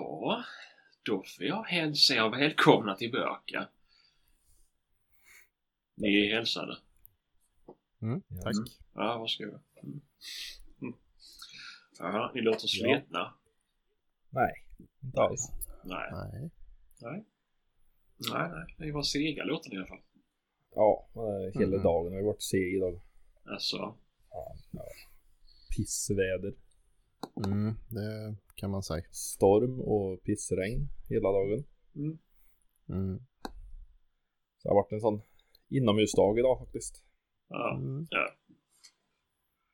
Ja, då får jag hälsa er välkomna tillbaka. Ni är hälsade. Tack. Ja, varsågod. Ja, ni låter sletna. Ja. Nej, inte alls. Nej. Det var sega låten i alla fall. Ja, hela dagen har ju varit seg idag. Alltså. Ja. Pissväder. Det kan man säga. Storm och pissregn hela dagen. Så det har varit en sån inomhusdag idag faktiskt. Ja.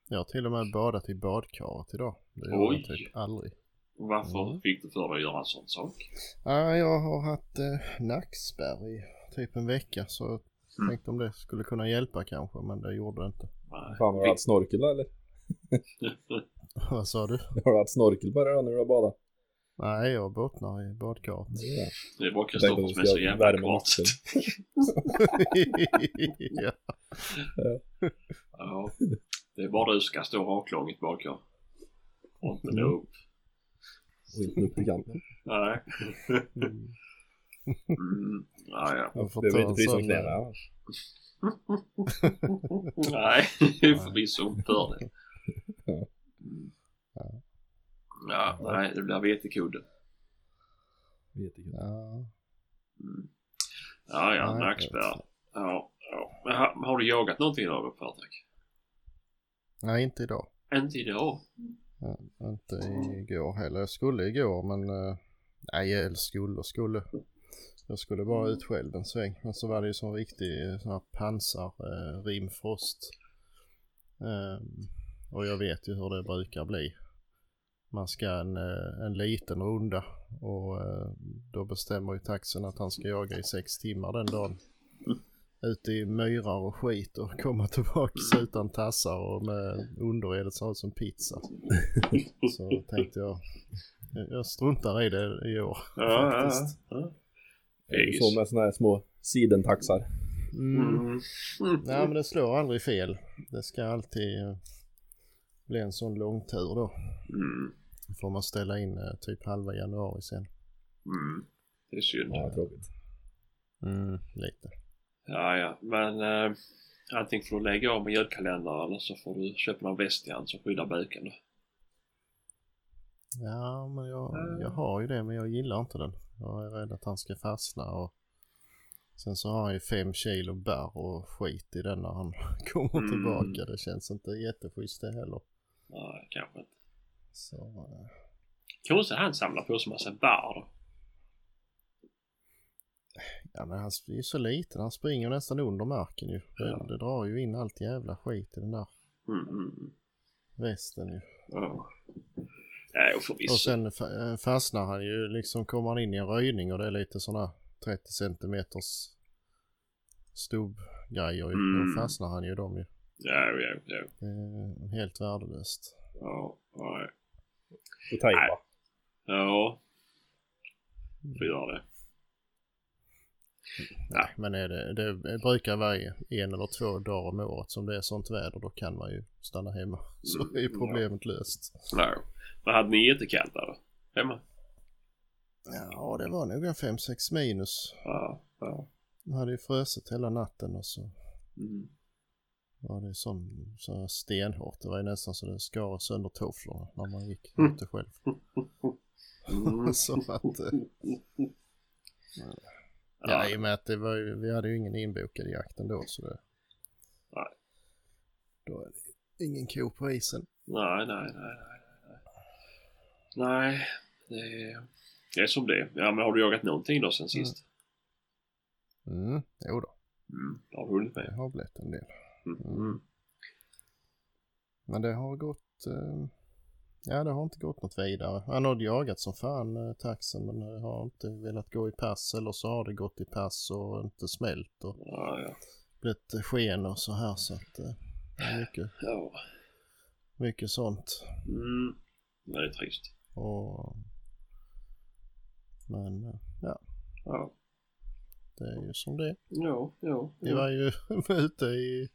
Jag har till och med badat i badkaret idag. Det gör jag typ aldrig. Varför fick du för dig att göra en sån sak? Jag har haft nackspärr i typ en vecka. Så jag tänkte om det skulle kunna hjälpa kanske. Men det gjorde det inte. Fan, har du haft snorkel eller? Vad sa du? Har du haft snorkel bara när du har badat? Nej, jag bottnar i badkaret. Det är bara Kristoffer som är så jävla kvart. Ja. Det är bara du ska stå raklångt badkar. Och inte nå upp. Och inte upp i kanten. Nej. Ja. Det är inte precis som knäna. Nej, det är förvisso för det. Ja, nej, det blir vetekudden. Ja, nackspärr. Ja. Har du jagat någonting idag då, Patrik? Nej, inte idag. Ja, inte igår heller. Jag skulle igår, men... Nej, jag skulle. Jag skulle bara ut själv en sväng. Men så var det ju som riktig sån här pansarrimfrost. Och jag vet ju hur det brukar bli. Man ska en liten runda. Och då bestämmer ju taxen att han ska jaga i 6 timmar den dagen. Ute i myrar och skit och komma tillbaka utan tassar och med underredet så som pizza. Så tänkte jag struntar i det i år faktiskt. Så med såna här små sidentaxar. Nej, men det slår aldrig fel. Det ska alltid bli en sån lång tur då. Då får man ställa in typ halva januari sen. Det är synd. Ja, tråkigt. Lite. Ja, men antingen får du lägga av med ljudkalendern eller så får du köpa en väst igen som skyddar böken. Ja, men jag har ju det, men jag gillar inte den. Jag är rädd att han ska fastna och sen så har han ju 5 kilo bär och skit i den när han kommer tillbaka. Det känns inte jätteschysst det heller. Nej, kanske inte. Så... Kanske han samlar på sig en massa bär då. Ja, men han är ju så liten. Han springer nästan under marken ju. Ja. Det drar ju in allt jävla skit i den där västen ju. Ja. Nej, och sen fastnar han ju, liksom kommer han in i en röjning och det är lite sådana 30 centimeters stubbgrejer ju. Då fastnar han ju dem ju. Ja. Helt värdelöst. Ja. Och tajpa. Ja. Vi gör det. Nej, men det brukar varje 1 eller 2 dagar om året som det är sånt väder, då kan man ju stanna hemma. Så är problemet löst. Nej. Vad hade ni jättekallt där då? Hemma? Ja, det var nog 5-6 minus. Ja. Man hade ju fröset hela natten och så var det så stenhårt. Det var ju nästan så det skar sönder tofflorna när man gick ute själv. Så att... Ja, i och med att vi hade ju ingen inbokad jakt ändå, så det... Nej. Då är det ingen ko på isen. Nej, det är som det. Ja, men har du jagat någonting då sen sist? Jo då. Det har hunnit med. Det har blivit en del. Men det har gått... Ja, det har inte gått något vidare. Han har jagat som fan taxen, men har inte velat gå i pass, eller så har det gått i pass och inte smält och blivit sken och så här, så att mycket sånt. Det är trist. Men ja. Det är ju som det. Ja. Vi var ju ute i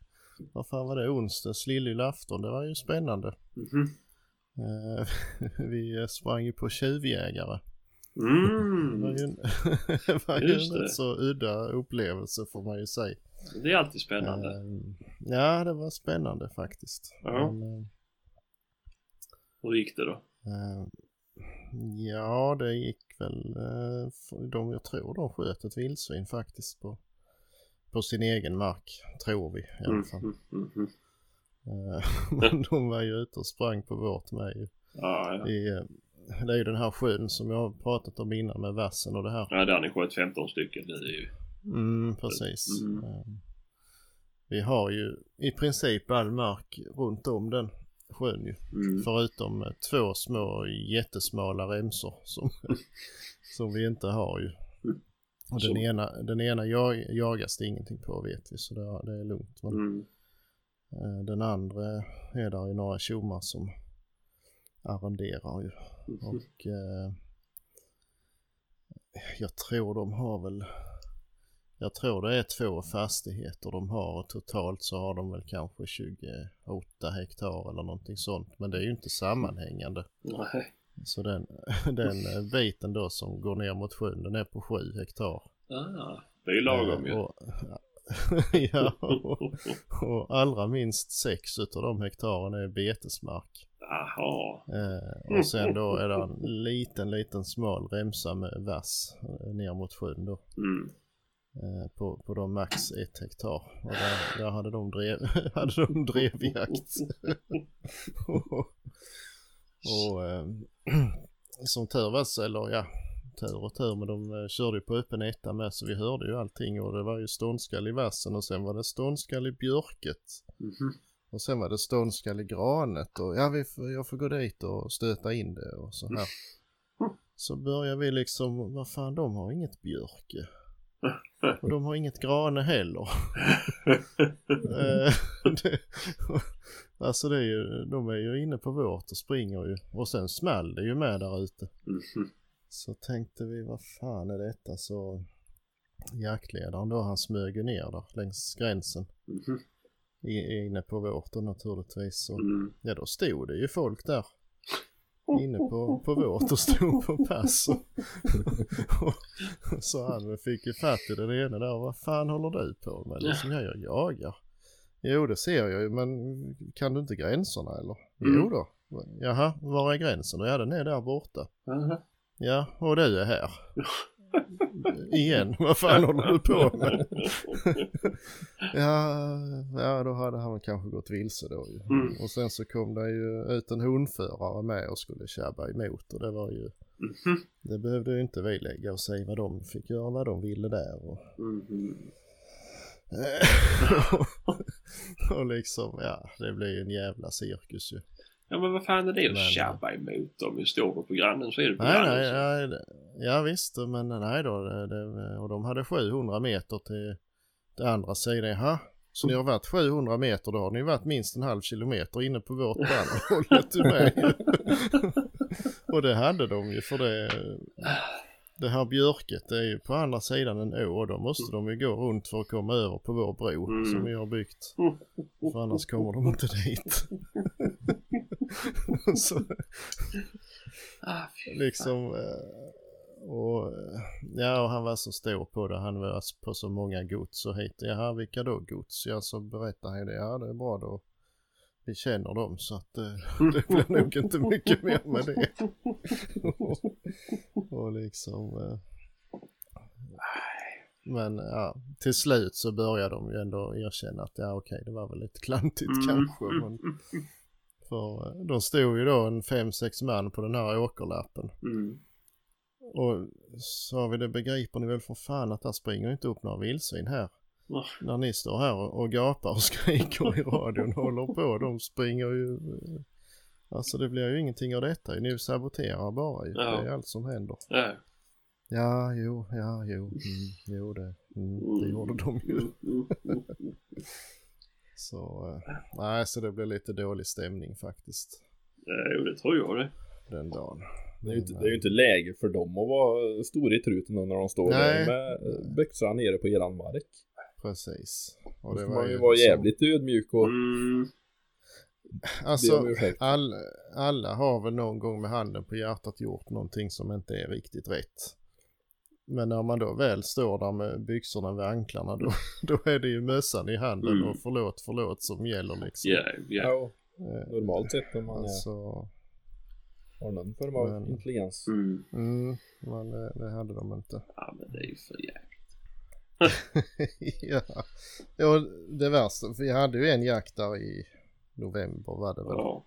vad fan var det, onsdags lillafton. Det var ju spännande. Vi sprang ju på tjuvjägare Mm. Det var ju en så udda upplevelse får man ju säga. Det är alltid spännande. Ja, det var spännande faktiskt. Men, hur gick det då? Ja, det gick väl jag tror de sköt ett vildsvin faktiskt på sin egen mark, tror vi i alla fall. Men de var ju ute och sprang på vårt med. Det är ju den här sjön som jag har pratat om innan med vassen och det här. Ja, där har ni sköt 15 stycken nu ju. Precis. Vi har ju i princip all mark runt om den sjön ju. Förutom två små jättesmala remsor som vi inte har ju. Och den ena jagas det ingenting på vet vi, så det är lugnt. Men den andra är där i några tjommar som arrenderar ju. Och jag tror det är 2 fastigheter de har, och totalt så har de väl kanske 28 hektar eller någonting sånt, men det är ju inte sammanhängande. Nej. Så den biten då som går ner mot sjön, den är på 7 hektar. Ah, det är ju lagom ju. Och allra minst 6 utav de hektaren är betesmark. Aha. Och sen då är det en liten smal remsa med vass ner mot sjön då. På de max 1 hektar. Och där hade de drevjakt. Som tur var, eller ja, tur, men de körde ju på öppen etta med, så vi hörde ju allting, och det var ju ståndskall i vassen, och sen var det ståndskall i björket. Och sen var det ståndskall i granet, och jag får gå dit och stöta in det och så här. Så börjar vi liksom, vad fan, de har inget björke. Och de har inget grane heller. Alltså det är ju, de är ju inne på vårt och springer ju. Och sen smäll det ju med där ute. Så tänkte vi, vad fan är detta? Så jaktledaren då, han smög ner där längs gränsen. Inne på vårt och naturligtvis. Så, ja, då stod det ju folk där. Inne på vårt och stod på pass. Och så han fick ju fatt i den ena där. Vad fan håller du på med? Liksom, jag jagar. Jo, det ser jag ju, men kan du inte gränserna eller? Jo då. Jaha, var är gränsen? Ja, den är där borta. Ja, och du är här. Igen, vad fan håller du på med? ja, då hade han kanske gått vilse då ju. Och sen så kom det ju ut en hundförare med och skulle tjabba emot, och det var ju det behövde ju inte vi lägga och säga vad de fick göra, vad de ville där och och liksom, ja, det blev ju en jävla cirkus ju. Ja, men vad fan är det att tjabba emot om vi står på grannen, så är det på grannen. Ja visst, men nej då. Och de hade 700 meter till det andra sidan. Jaha, så ni har varit 700 meter, då har ni varit minst en halv kilometer inne på vårt band. Och det hade de ju, för det här björket är ju på andra sidan en å, och då måste de ju gå runt för att komma över på vår bro som vi har byggt. För annars kommer de inte dit. Så, liksom, och han var så stor på det, han var på så många gods och hit. Jaha, vilka då gods? Ja, så berättar han det. Ja, det är bra då. Vi känner dem, så att det blir nog inte mycket mer med det. och liksom men ja, till slut så börjar de ju ändå erkänna att ja, okej, det var väl lite klantigt kanske, men för de stod ju då en 5-6 man på den här åkerlappen. Och sa vi, det begriper ni väl för fan att där springer inte upp några vildsvin här. När ni står här och gapar och skriker i radion håller på, de springer ju. Alltså det blir ju ingenting av detta. Ni saboterar bara ju. Det är allt som händer. Det gjorde de ju. Så det blev lite dålig stämning faktiskt. Jo, det tror jag det. Den dagen. Det är ju inte läge för dem att vara stora i truten när de står där med byxorna nere på eran mark. Precis. Och det var ju vara jävligt ödmjuk och Alltså, alla har väl någon gång med handen på hjärtat gjort någonting som inte är riktigt rätt. Men när man då väl står där med byxorna vid anklarna, då är det ju mössan i handen och förlåt som gäller liksom. Ja. Normalt sett om man alltså har någon form av intelligens. Men det hade de inte. Ja, men det är ju för jävligt. Ja, det värsta. Vi hade ju en jakt där i november var det väl. Ja.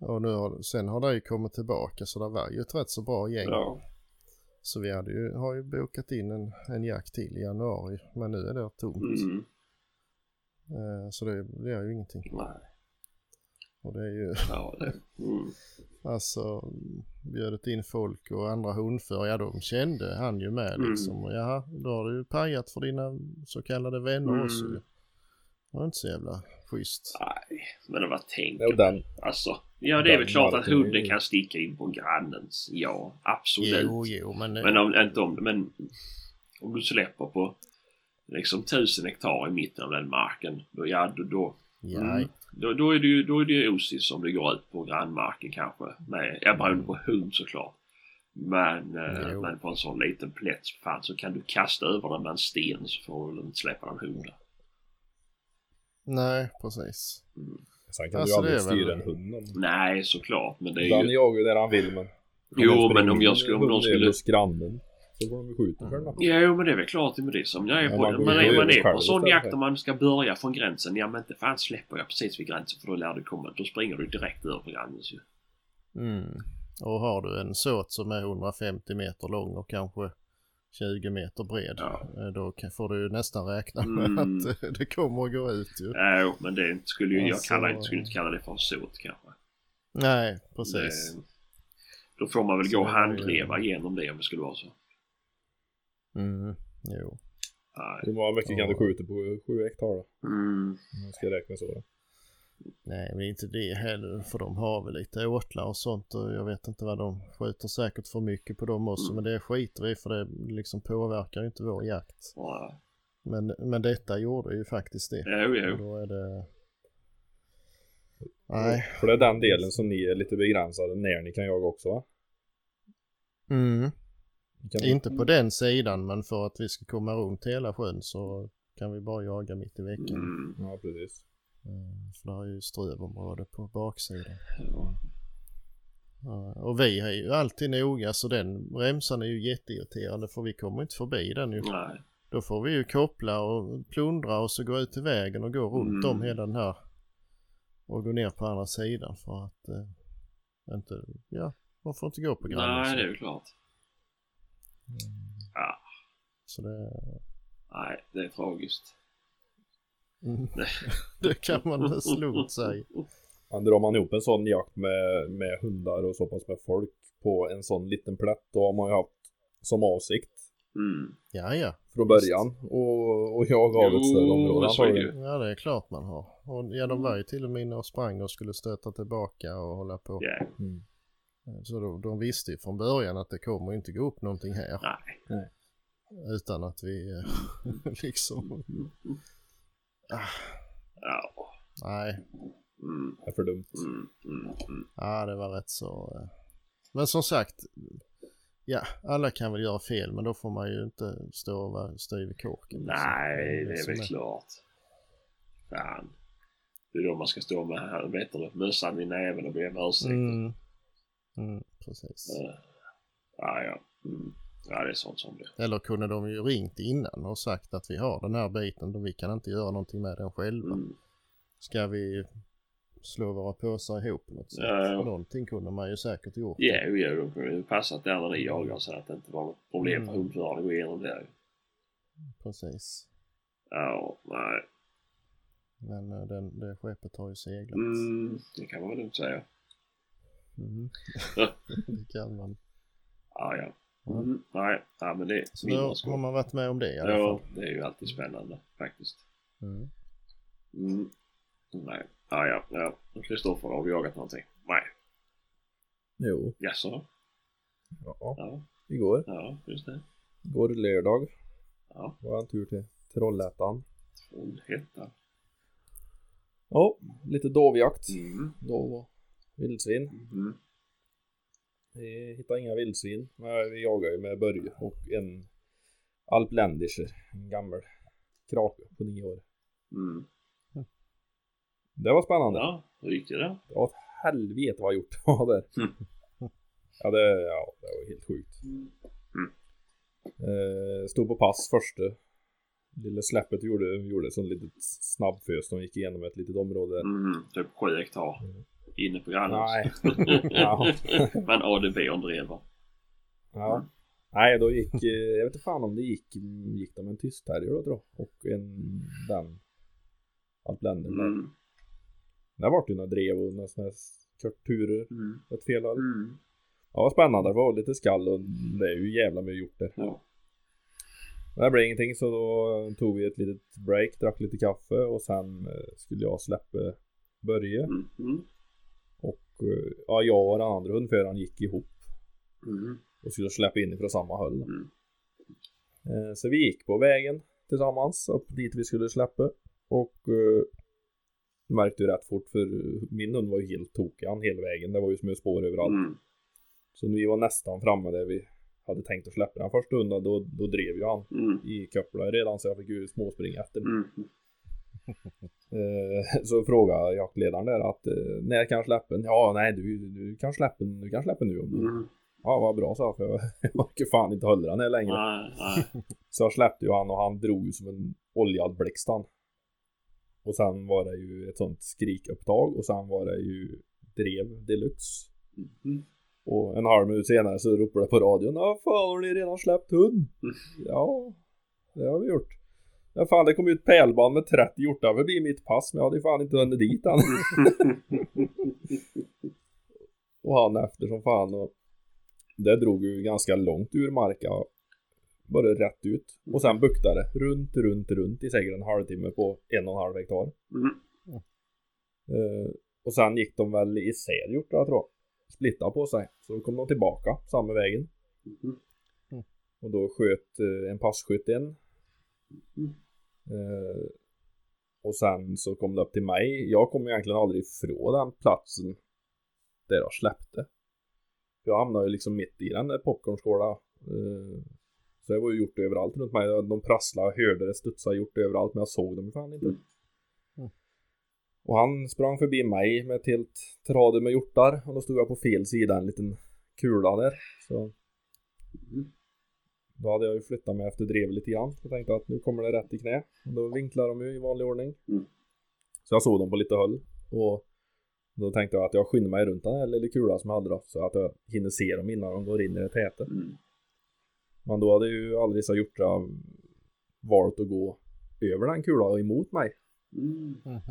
Och nu sen har det ju kommit tillbaka, så det var ju ett rätt så bra gäng. Ja. Så vi har ju bokat in en jakt till i januari, men nu är det tomt. Så det blir ju ingenting. Nej. Och det är ju alltså bjödet in folk och andra hundför, de kände han ju med liksom. Och då har du pajat för dina så kallade vänner också. Det var inte så jävla schysst. Nej, men vad tänker man? Alltså, det är väl klart att hunden kan sticka in på grannens. Ja, absolut. Jo, men om du släpper på liksom 1000 hektar i mitten av den marken, då är det ju osis som det går ut på grannmarken kanske. Nej, jag beroende på hund såklart. Men på en sån liten plätt så kan du kasta över den med en sten, så får du inte släppa den hunden. Nej, precis. Sen kan du aldrig styra en hund. Nej, såklart. Men det är ju... jagar ju där han vill, men... Jo, men om de skulle... hos grannen, så får de ju skjuta själva. Jo, men det är väl klart med det som jag är på. Men när man är på sån jakt, om man ska börja från gränsen, men inte fan släpper jag precis vid gränsen, för då lär du komma. Då springer du direkt över gränsen. Och har du en såt som är 150 meter lång och kanske 20 meter bred, då får du nästan räkna med att det kommer att gå ut ju. Nej, men det skulle ju jag skulle inte kalla det för en såt kanske. Nej, precis. Då får man väl gå och handleva igenom det om det skulle vara så. Jo. Nej. Hur många mycket kan du skjuta på 7 hektar då? Man ska räkna så då. Nej, men inte det heller, för de har väl lite åtlar och sånt, och jag vet inte vad de skjuter, säkert för mycket på dem också, men det skiter vi, för det liksom påverkar ju inte vår jakt. Men detta gjorde ju faktiskt det. Jo. Då är det... Nej. För det är den delen som ni är lite begränsade när ni kan jaga också, va? Inte på den sidan, men för att vi ska komma runt hela sjön så kan vi bara jaga mitt i veckan. Ja, precis. För det har ju strövområde på baksidan. Och vi är ju alltid noga, så den remsan är ju jätteirriterande, för vi kommer inte förbi den ju. Nej. Då får vi ju koppla och plundra och så gå ut i vägen och gå runt om hela den här och gå ner på andra sidan, för att man får inte gå på grannen. Nej, det är ju klart. Så det... Nej, det är tragiskt. Det kan man slå sig. Man drar man ihop en sån jakt med hundar och så pass med folk på en sån liten plätt, då har man ju haft som avsikt från början och jag gav ett större område. Ja, det är klart man har. Och de var ju till och med inne och sprang och skulle stöta tillbaka och hålla på. Så de visste ju från början att det kommer inte gå upp någonting här. Nej. Utan att vi liksom nej. Det är för dumt. Det var rätt så. Men som sagt, alla kan väl göra fel, men då får man ju inte stå och vara styv i korken. Nej, det är väl klart. Fan. Det är då man ska stå med här och veta att mössan i näven och bli en ursäkt. Precis. Ja, det är sånt som det. Eller kunde de ju ringt innan och sagt att vi har den här biten, då vi kan inte göra någonting med den själva. Ska vi slå våra påsar ihop på något sätt? Någonting kunde man ju säkert gjort. Ja, de kunde ju passa att det andra jagar så att det inte var något problem för hundförare att gå igenom det. Precis. Ja, nej. Men det skeppet har ju seglat. Det kan man väl inte säga. Det kan man. Ja. Nej, men det så då har man varit med om det i alla fall. Det är ju alltid spännande faktiskt. Nej, ja. Kristoffer, har du jagat någonting? Nej. Jo. Jaså? Ja. Igår. Ja, just det. Igår lördag. Ja. Var en tur till Trollhättan. Ja, lite dovjakt. Dov, vildsvin. Vi hittar inga vildsvin. Nej, vi jagar ju med Börje och en alpländischer, en gammal krake på 9 år. Det var spännande. Ja, hur gick det? Ja, helvete vad jag gjort. Det var helt sjukt. Stod på pass första. Lilla släppet gjorde sån litet snabbfös. De gick igenom ett litet område. Typ 7 hektar. Inne på grannet. Nej. Men ADB och drev. Ja. Nej, då gick... Jag vet inte fan om det gick de en tyst här då. Och den alpländen. Det har varit ju några drev och några sådana här kurturer. Ett fel håll. Ja, spännande. Det var lite skall och det är ju jävla mycket gjort det. Ja. Det blev ingenting, så då tog vi ett litet break, drack lite kaffe och sen skulle jag släppa Börje. Och jag och den andra hundföraren gick ihop och skulle släppa in ifrån samma håll. Så vi gick på vägen tillsammans upp dit vi skulle släppa och märkte ju rätt fort, för min hund var ju helt tokig hela vägen. Det var ju små spår överallt. Så vi var nästan framme där vi hade tänkt att släppa den första hunden, då drev ju han i köpla redan, så jag fick ju småspring efter mig. Så frågade jaktledaren där att när kan jag släppa den? Ja, nej, du kan släppa den, du kan släppa nu. Ja, vad bra, så för jag kan fan inte hålla den längre. Så jag släppte ju han och han drog ju som en oljad blixt. Och sen var det ju ett sånt skrikupptag och sen var det ju drev deluxe. Och en halv minut senare så ropar det på radion: ja, fan, har ni redan släppt hund? Ja, det har vi gjort. Ja, fan, det kom ut pälband med 30 hjortar förbi mitt pass, men jag hade fan inte hunnit dit än. Och han efter som fan, och det drog ju ganska långt ur marken, bara rätt ut. Och sen buktade det runt i säkert en halvtimme på 1,5 hektar. Och sen gick de väl i seriehjortar, jag tror, splitta på sig. Så kom de tillbaka samma vägen. Och då sköt en passkytt in. Och sen så kom det upp till mig. Jag kom egentligen aldrig ifrån den platsen där jag släppte. Jag hamnade ju liksom mitt i den där popcornskåla. Så jag var ju gjort överallt runt mig. De prasslade, hörde det, studsade, gjort överallt. Men jag såg dem fan inte. Och han sprang förbi mig med ett helt trade med hjortar. Och då stod jag på fel sida, en liten kula där. Så då hade jag ju flyttat mig efter drev lite grann. Jag tänkte att nu kommer det rätt i knä. Och då vinklar de ju i vanlig ordning. Så jag såg dem på lite höll. Och då tänkte jag att jag skyndade mig runt den här lilla kula som jag hade då, så att jag hinner se dem innan de går in i det tätet. Men då hade ju aldrig så hjortar valt att gå över den kula och emot mig.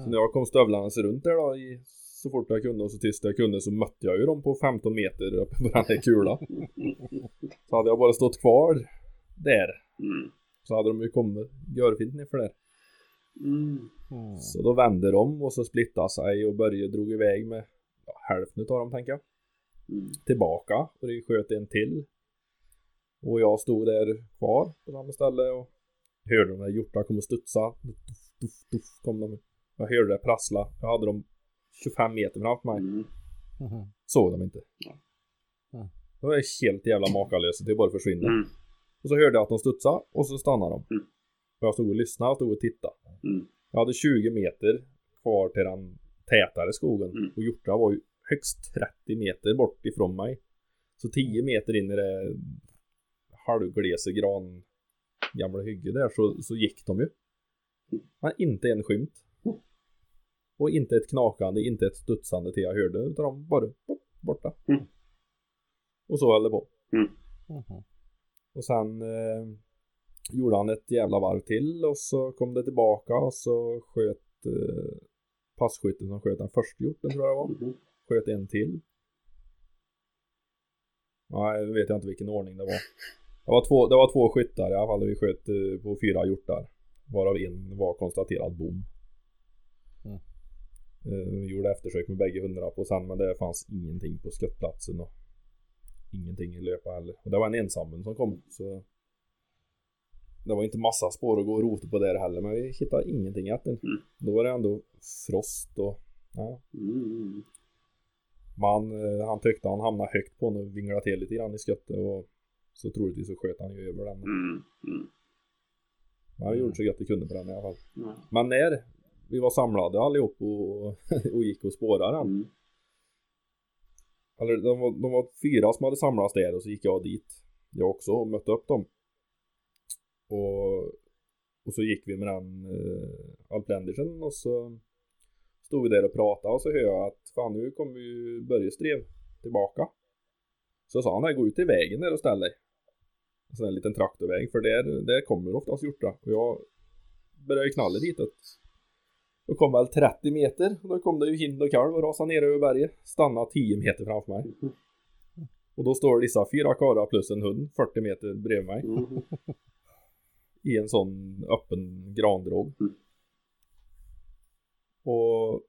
Så när jag kom stövlarnas runt där då, så fort jag kunde och så tyst jag kunde, så mötte jag ju dem på 15 meter uppe på den här kulan. Så hade jag bara stått kvar där, så hade de ju kommit görfint ner för där. Så då vände de och så splittade sig och började drog iväg med hälften av dem, tänker jag, tillbaka, och det sköt en till. Och jag stod där kvar på samma ställe och hörde de där hjortarna kom och studsa. Kom de. Jag hörde det prassla. Jag hade dem 25 meter framför mig. Såg de inte. Det var helt jävla makalöst. Det bara försvinner. Och så hörde jag att de studsade och så stannade de. Och jag stod och lyssnade och stod och tittade. Jag hade 20 meter kvar till den tätare skogen. Och hjortarna var ju högst 30 meter bort ifrån mig. Så 10 meter in i det halvglese gran gamla hygge där, så gick de ju. Men inte en skymt. Och inte ett knakande, inte ett studsande till jag hörde, utan de bara borta. Och så höll det på. Och sen gjorde han ett jävla varv till, och så kom det tillbaka och så sköt passkytten som sköt den första hjorten, tror jag var. Sköt en till. Nej, vet jag inte vilken ordning det var. Det var två skyttar i alla fall, vi sköt på 4 hjortar. Varav en var konstaterad bom. Vi gjorde eftersök med bägge hundarna på sand, men det fanns ingenting på skottplatsen och ingenting i löpa heller. Och det var en ensamhund som kom, så det var inte massa spår att gå och rota på där heller, men vi hittade ingenting egentligen. Mm. Då var det ändå frost och ja. Mm. Man, han tyckte han hamnade högt på och vinglade till lite grann i skötte och så troligtvis så sköt han ju över den. Mm. Mm. Jag gjorde så gott jag kunde på den i alla fall. Mm. Men när vi var samlade allihop och gick och spårade den. Mm. Eller de var fyra som hade samlats där och så gick jag dit. Jag också och mötte upp dem. Och så gick vi med den Alpländersen och så stod vi där och pratade och så hör jag att fan nu kommer ju Börje strev tillbaka. Så sa han här, gå ut i vägen där och ställ dig. Alltså en liten traktorväg, för där kommer oftast hjorta. Och jag började ju knalla ditåt. Då kom väl 30 meter och då kom det ju hind och kalv och rasade ner över berget. Stannade 10 meter framför mig. Och då står dessa fyra karlar plus en hund 40 meter bredvid mig. Mm. I en sån öppen grandråg. Mm. Och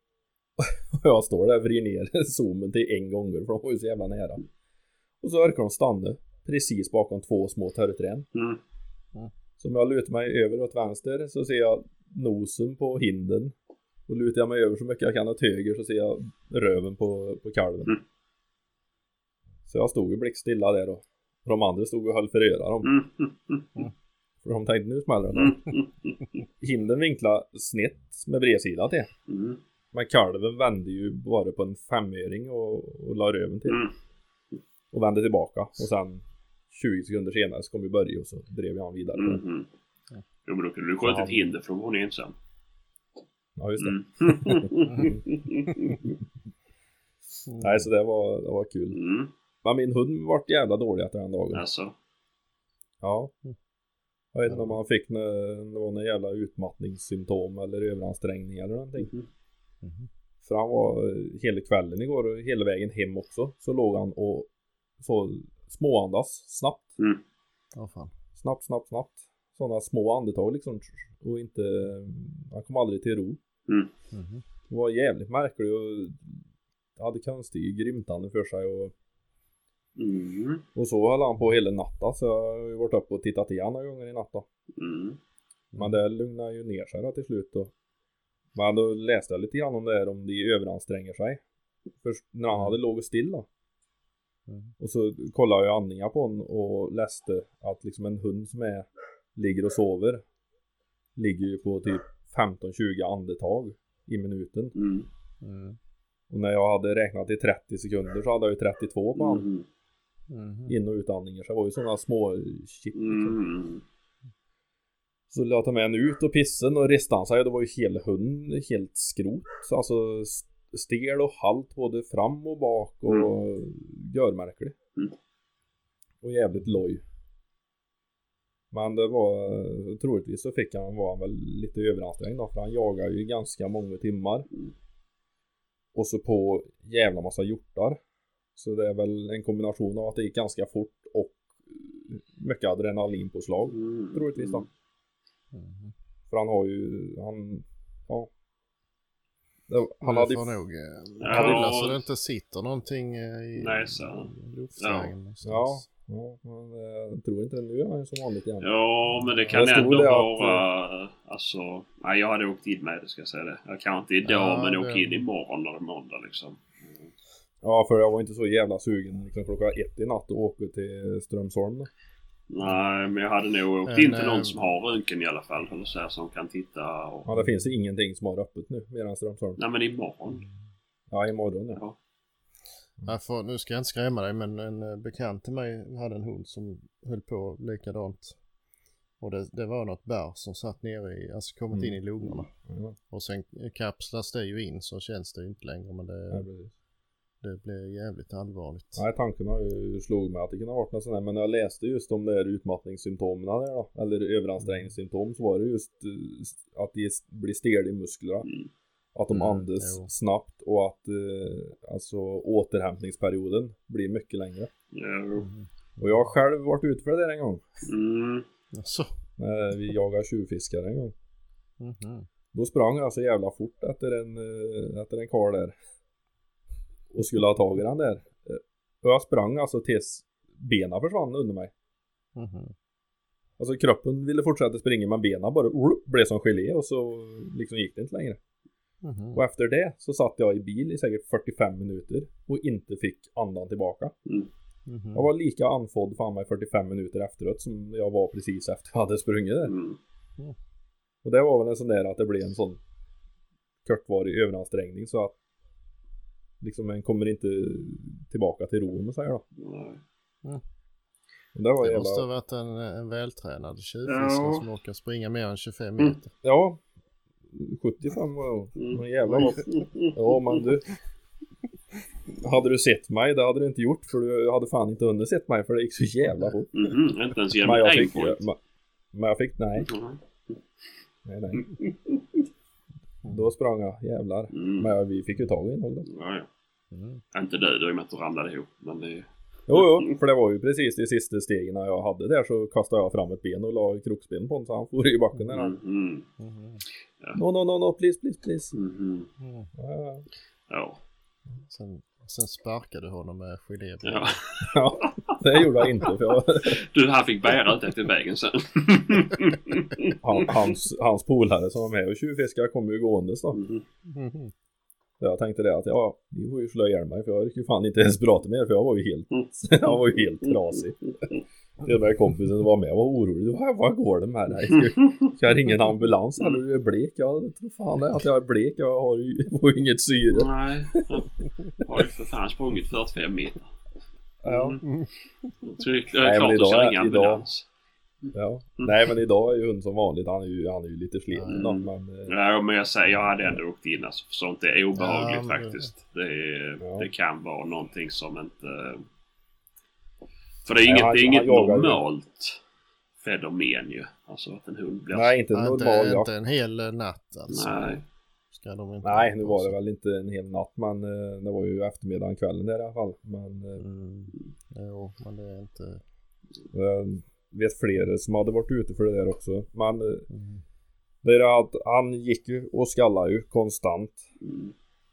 jag står där och vrider ner zoomen till en gång, för de var ju så jävla nära. Och så orkar de stanna precis bakom två små törrträn. Mm. Mm. Så om jag lutar mig över åt vänster så ser jag nosen på hinden. Och lutar jag mig över så mycket jag kan åt höger så ser jag röven på kalven. Mm. Så jag stod ju blickstilla där och de andra stod och höll för öra dem. Mm. För de tänkte nu smäller den. Hinden vinklade snett med bredsidan till. Mm. Men kalven vände ju bara på en femöring och la röven till. Mm. Och vände tillbaka. Och sen 20 sekunder senare så kom vi Börje och så drev jag han vidare. Mm. Ja. Jo men då kunde du kolla till ett hinder från honom ensam. Ja just det. Nej så det var kul. Mm. Men min hund vart jävla dålig efter den dagen. Alltså. Ja. Jag vet inte om han fick någon jävla utmattningssymptom eller överansträngning eller någonting. Mm. Mm. För han var hela kvällen igår och hela vägen hem också. Så låg han och så småandas snabbt. Mm. Oh, fan. Snabbt. Sådana små andetag liksom. Och inte, han kom aldrig till ro. Mm. Mm. Det var jävligt märkligt och hade konstigt grymtande för sig och... Mm. Och så höll han på hela natten. Så jag har ju varit upp och tittat igen några gånger i natten. Mm. Men det lugnade ju ner sig till slut då. Men då läste jag lite grann om det här, om de överanstränger sig. Först när han hade låg still då. Mm. Och så kollade jag andningar på honom och läste att liksom en hund som ligger och sover ligger ju på typ 15-20 andetag i minuten. Mm. Mm. Och när jag hade räknat i 30 sekunder så hade jag ju 32 på honom. Mm. In- och utandningar. Så det var ju sådana små chip. Mm. Så lät han med en ut och pissen och ristade sig. Det var ju hela hunden, helt skrot. Alltså stel och halt både fram och bak och görmärklig. Mm. Och jävligt loj. Men det var, troligtvis så var han väl lite överansträngd då. För han jagar ju ganska många timmar. Och så på jävla massa hjortar. Så det är väl en kombination av att det gick ganska fort och mycket adrenalinpåslag, troligtvis då. Mm. För han har ju, han hade nog, så det inte sitter någonting i luftvägen. Ja, men jag tror inte det nu är som vanligt igen. Ja, men det kan ändå vara, alltså, nej jag hade åkt in med det, ska jag säga det. Jag kan inte idag, men jag åker in imorgon eller måndag liksom. Ja, för jag var inte så jävla sugen liksom, klockan 1 i natt och åker till Strömsholm. Nej, men jag hade nog åkt in till någon som har röntgen i alla fall. Eller så här, som kan titta. Och... Ja, det finns ingenting som har öppet nu, mer än Strömsholm. Nej, men imorgon. Ja, imorgon. Ja. Ja. Nej, för, nu ska jag inte skrämma dig, men en bekant till mig hade en hund som höll på likadant. Och det var något bär som satt nere i, alltså kommit in i lungorna. Mm. Och sen kapslas det ju in så känns det ju inte längre, men det... Ja, det blev jävligt allvarligt. Nej, tanken har ju slog mig att det kunde ha varit något sådär. Men när jag läste just om de där utmattningssymptomen där då, eller överansträngningssymptom, så var det just att de blir stel i musklerna. Mm. Att de andas snabbt och att alltså återhämtningsperioden blir mycket längre. Och jag har själv varit ute för det där en gång. Alltså. Vi jagar tjuvfiskar en gång. Då sprang jag så jävla fort efter en karl där. Och skulle ha tagit den där. Och jag sprang alltså tills bena försvann under mig. Alltså kroppen ville fortsätta springa, men benen bara blev som gelé och så liksom gick det inte längre. Mm-hmm. Och efter det så satt jag i bil i säkert 45 minuter och inte fick andan tillbaka. Mm-hmm. Jag var lika andfådd fan mig 45 minuter efteråt som jag var precis efter jag hade sprungit där. Mm. Mm. Och det var väl en sån där att det blev en sån kortvarig överansträngning så att liksom man kommer inte tillbaka till ro och så här då. Mm. Det måste ha varit en vältränad tjejfiskare som orkar springa mer än 25 minuter. Ja, 75 var jag. Men jävlar vad... Ja, men du... Hade du sett mig, det hade du inte gjort. För du hade fan inte undersett mig, för det gick så jävla fort. Mm-hmm, inte ens jävla ängkort. Men jag fick... Nej. Nej. Då sprang jag, jävlar. Mm. Men vi fick ju tag i en. Ja. Mm. Inte du, då är man inte ramlade ihop. Men det... Jo, för det var ju precis de sista stegen jag hade där så kastade jag fram ett ben och la kroksben på honom så han for i backen där. Mm-hmm. Mm-hmm. Ja. No, please. Mm-hmm. Ja. Ja. Sen sparkade honom med gelé. Ja. Ja, det gjorde jag inte. För jag... Du, han fick bära ut efter vägen sen. Hans polare som var med och 20 fiskar kom ju gåendes då. Mm-hmm. Jag tänkte det att vi får ju slöja mig, för jag är ju fan inte ens prata med er, för jag var ju helt trasig. Den där kompisen som var med var orolig. Vad går det med det här? Ska jag ringa en ambulans? Eller du är blek? Jag tror fan att jag är blek. Jag har ju inget syre. Nej, jag har ju för fan sprungit 45 meter. Ja. Jag är klart att jag ringa ambulans. Ja. Nej, men idag är ju hon som vanligt. Han är ju lite sliten. Nej, men jag säger, jag hade ändå åkt in, alltså, för sånt är obehagligt faktiskt. Det kan vara någonting som inte... För det är inget normalt fenomen ju. Alltså att en hund blir... Nej, inte normalt. Inte en hel natt alltså. Nej. Nej, nu var det väl inte en hel natt, men det var ju eftermiddagen, kvällen där i alla fall. Men, jo, men det är inte... vet fler som hade varit ute för det där också. Men det är att han gick ju och skallade ju konstant.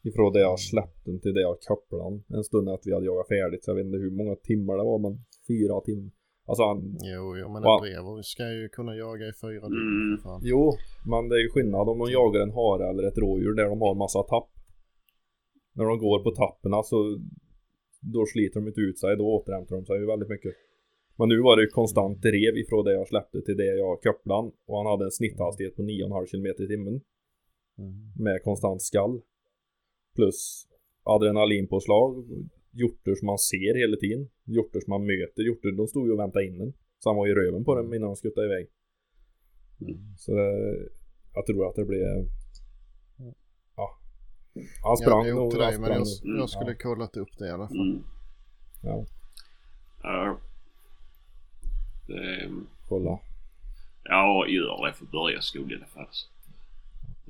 Ifrån det jag släppte till det jag kopplade han. En stund att vi hade jagat färdigt. Så jag vet inte hur många timmar det var, men 4 timmar. Alltså han... Jo, men en brev ska ju kunna jaga i 4 dygn. Jo, men det är ju skillnad om de jagar en hare eller ett rådjur där de har en massa tapp. När de går på tapperna så då sliter de inte ut sig. Då återhämtar de sig ju väldigt mycket. Men nu var det ju konstant drev ifrån det jag släppte till det jag kopplade. Och han hade en snitthastighet på 9,5 km i timmen. Med konstant skall. Plus adrenalinpåslag. Hjorter som man ser hela tiden. Hjorter som man möter. Hjorter, de stod ju och väntade in den. Så han var ju röven på dem innan de skuttade iväg. Så jag tror att det blev... Ja. Han sprang nog. Jag skulle kollat upp det i alla fall. Ja. Kolla. Ja, gör det för att börja skolan i alla fall.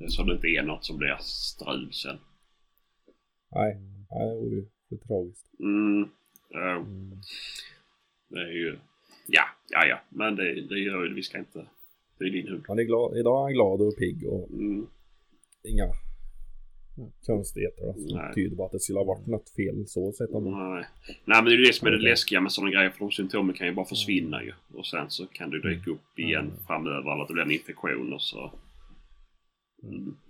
Så det inte är något som blir strul sen. Nej, det vore ju för tragiskt. Det är ju... Ja. Men det gör ju vi ska inte... Det är din hund. Han är glad. Idag är han glad och pigg och... Inga konstigheter. Alltså. Det tyder på att det skulle ha varit något fel så sett om... Nej, men det är ju det som är det läskiga med sådana grejer. För de symptomen kan ju bara försvinna ju. Och sen så kan du dyka upp igen framöver. Eller att det blir en infektion och så...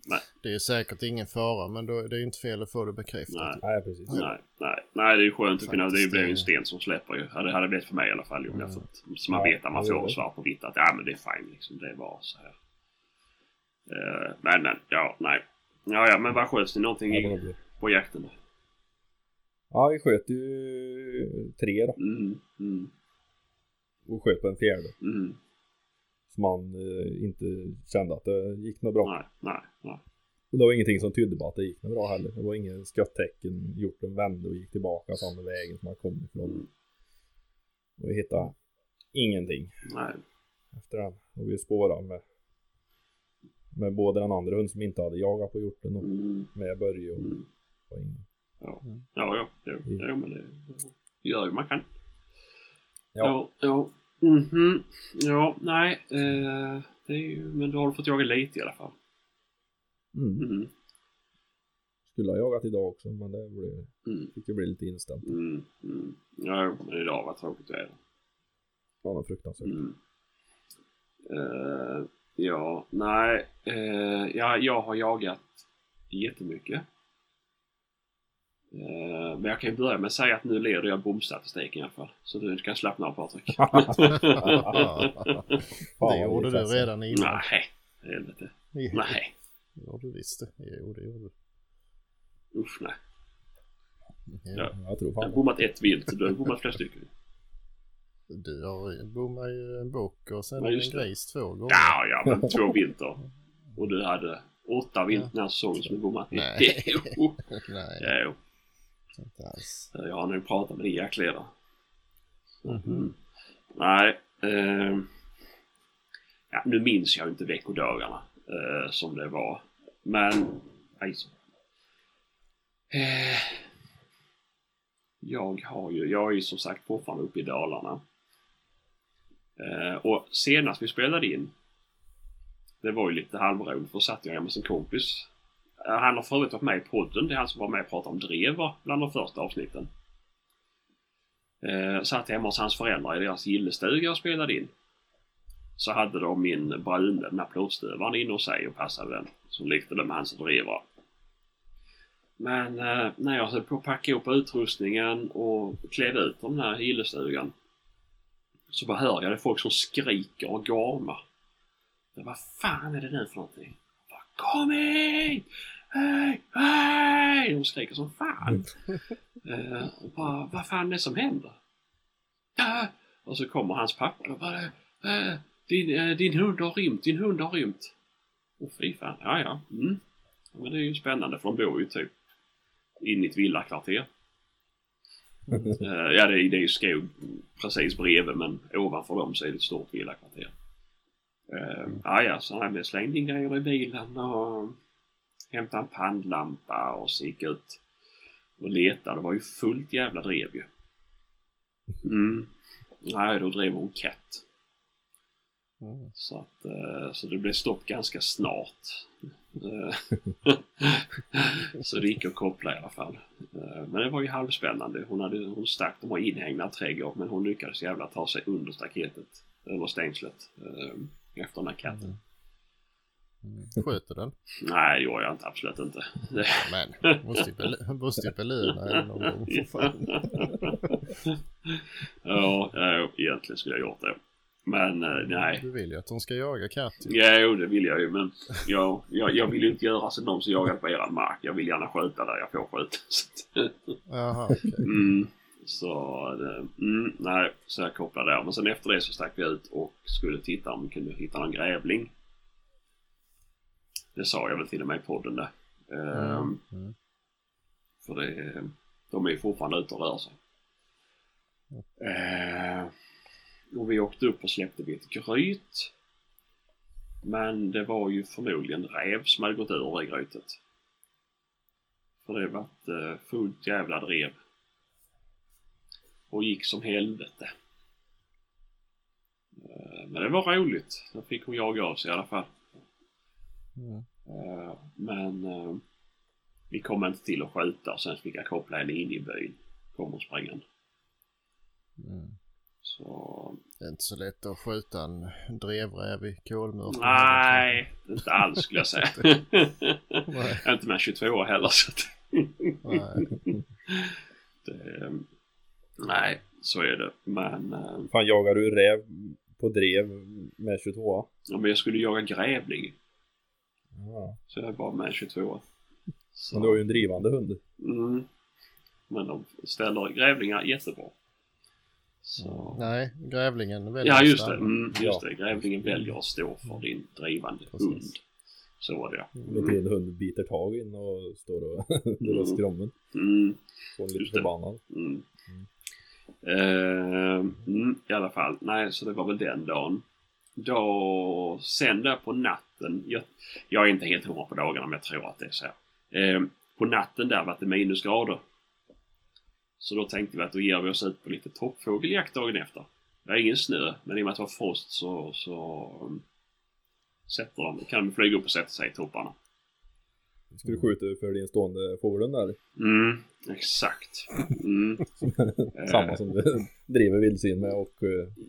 Nej. Det är säkert ingen fara, men då, det är inte fel att få det bekräftat. Nej, det är skönt att kunna. Det blir ju en sten som släpper ju. Det hade blivit för mig i alla fall om jag fått, som man vet att man får svar på vitt att men det är fine liksom, det var så här. Ja, men vad sköts det någonting på jakten då? Ja, vi sköt ju 3 då. Och sköt på en 4. Som man inte kände att det gick något bra. Nej. Och det var ingenting som tydde på att det gick något bra heller. Det var ingen skotttecken, gjort en vände och gick tillbaka samma vägen som man kom ifrån. Och vi hittade ingenting. Nej. Efter den. Och vi spårade med både den andra hund som inte hade jagat på hjorten och med Börje och ingen. Ja. Jo, men det gör ju man kan. Ja. Mhm. Ja, nej. Det är ju, men då har du fått jaga lite i alla fall. Skulle ha jagat idag också, men det blir lite inställt. Ja, men idag var tråkigt väder. Ja, fruktansvärt. Jag har jagat jättemycket. Men jag kan ju börja med att säga att nu leder jag bomstatistiken i alla fall. Så du kan slappna av, Patrik. Det gjorde du redan innan. Nej. Ja, du visste. Jo, det gjorde du. Uff, nej. Ja, jag har bommat ett vilt, du har bommat flera stycken. Du har bommat ju en bock och sen en gris 2 gånger. Ja, men 2 vilter. Och du hade 8 vintrar säsong som du bommat. Nej. Jo. Jag har nu pratat med dig kläder. Mm-hmm. Nej. Nu minns jag inte veckodagarna som det var. Men jag är ju som sagt fortfarande uppe i Dalarna. Och senast vi spelade in, det var ju lite halvroligt, för satt jag hemma hos en kompis. Han har förut varit med i podden. Det är han som var med och pratade om drevar bland de första avsnitten. Satt jag hemma hos hans föräldrar i deras gillestuga och spelade in. Så hade de min brun, den här plåtstövaren, inne hos sig och passade den. Så likte de med hans drevar. Men när jag höll på att packa upp utrustningen och klädde ut den här gillestugan, så bara hör jag det folk som skriker och garmar. Vad fan är det nu för någonting? Kom hit! Hej! De skriker som fan. Vad fan är det som händer? Och så kommer hans pappa och bara, din hund har rymt. Och fy fan, ja. Mm. Men det är ju spännande, för de bor ju typ in i ett villakvarter. Det är ju skog precis bredvid, men ovanför dem så är det ett stort villakvarter. Så han hade slängt in grejer i bilen och hämtade en pannlampa och så gick ut och letade. Det var ju fullt jävla drev ju. Mm. Då drev hon katt. Så det blev stopp ganska snart. Så det gick att koppla i alla fall. Men det var ju halvspännande. Hon stack, de var inhängna trädgård, men hon lyckades jävla ta sig under staketet, över stängslet, efter den här katten. Mm. Sköter den? Nej, gör jag inte, absolut inte. Men, måste ju belina en gång för fan. Ja, egentligen skulle jag gjort det. Men nej. Du vill ju att de ska jaga katt. Jo, det vill jag ju, men jag vill ju inte göra som de som jagar på eran mark. Jag vill gärna skjuta där jag får skjuta. Jaha, okej. Okay. Mm. Så jag kopplade där. Men sen efter det så stack vi ut och skulle titta om vi kunde hitta någon grävling. Det sa jag väl till och med i podden där. För de är ju fortfarande ute och rör sig. Och vi åkte upp och släppte vid ett gryt. Men det var ju förmodligen räv som hade gått ur i grytet. För det var ett fullt jävla drev. Och gick som helvete. Men det var roligt. Då fick hon jaga av sig i alla fall. Mm. Men vi kom inte till att skjuta. Och sen fick jag koppla henne in i byn. Kom och sprängande. Mm. Så... Det är inte så lätt att skjuta en drevräv i kolmörken. Nej, inte alls skulle jag säga. Inte med 22 år heller. Så att... Nej. Det... Nej, så är det. Men... Fan, jagar du räv på drev med 22? Ja, men jag skulle jaga grävling. Ja. Så jag bara med 22. Så. Men du har ju en drivande hund. Mm. Men de ställer grävlingar jättebra. Så... Nej, grävlingen väljer. Ja, just det. Grävlingen väljer att stå för din drivande hund. Så var det. Din hund biter tag in och står och drar skrommen. Mm. Får en lite förbannad. Mm. I alla fall. Nej, så det var väl den dagen. Då sen där på natten, jag är inte helt humma på dagarna, men jag tror att det är så här. På natten där var det minusgrader. Så då tänkte vi att då ger vi oss ut på lite toppfågeljakt dagen efter. Det är ingen snö, men i och med att det var frost så sätter de, kan de flyga upp och sätta sig i topparna. Skulle du skjuta för din stående fågelhund där? Mm, exakt. Mm. Samma som du driver vildsvin med och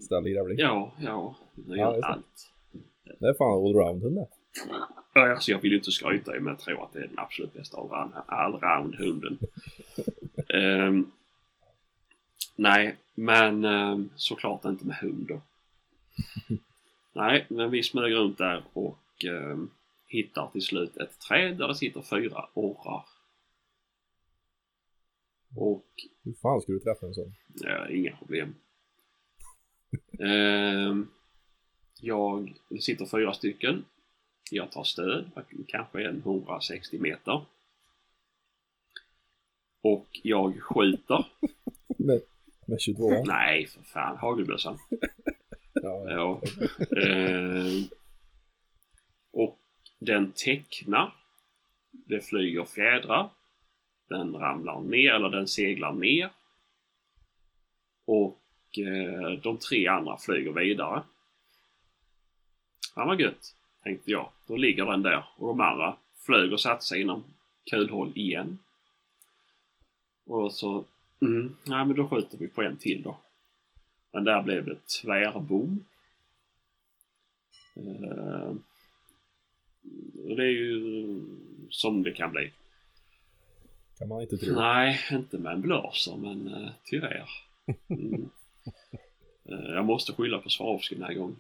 ställer grävling. Ja, det gör allt. Det är fan allround-hund det. Alltså jag vill ju inte skryta, men jag tror att det är den absolut bästa allround-hunden. Nej, men såklart inte med hund då. Nej, men vi smög runt där och hittar till slut ett träd där det sitter 4 orrar. Och hur fan skulle du träffa en sån? Inga problem. Det sitter 4 stycken. Jag tar stöd, kanske 160 meter. Och jag skjuter. Med 22? Nej, för fan, hagelbössan. Ja. Och den tecknar. Det flyger fjädrar. Den ramlar ner, eller den seglar ner. Och de 3 andra flyger vidare. Han var gött, tänkte jag. Då ligger den där. Och de andra flög och satt sig inom kulhåll igen. Och så... nej, men då skjuter vi på en till då. Men där blev det tvärbom. Det är ju som det kan bli. Kan man inte tro. Nej, inte med en blåser, men tyvärr. Jag måste skylla på Swarovski den här gången.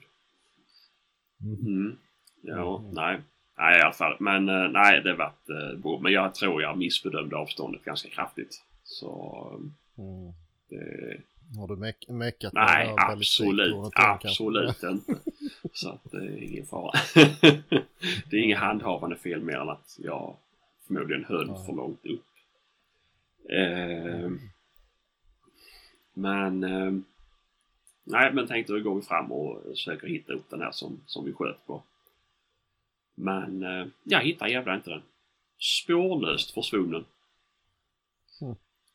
Nej, i alla fall. Men nej, det var bom. Men jag tror jag missbedömde avståndet ganska kraftigt. Så det... Har du meckat? Nej, absolut inte. Så att det är ingen fara. Det är ingen handhavande fel mer än att jag förmodligen höll för långt upp. Men tänkte jag gå fram och försöka hitta upp den här som vi sköt på. Men jag hittar jävla inte den. Spårlöst försvunnen.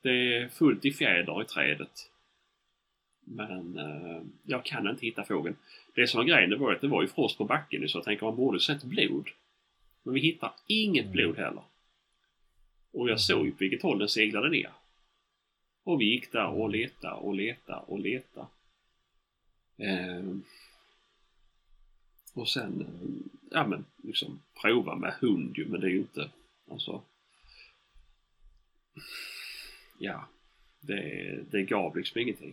Det är fullt i fjäder i trädet. Men jag kan inte hitta fågeln. Det som var grejen det var att det var ju frost på backen. Så jag tänker man borde sett blod. Men vi hittar inget blod heller. Och jag såg ju på vilket håll den seglade ner. Och vi gick där och letade. Och sen prova med hund. Men det är ju inte... Alltså... Ja, det gav liksom ingenting.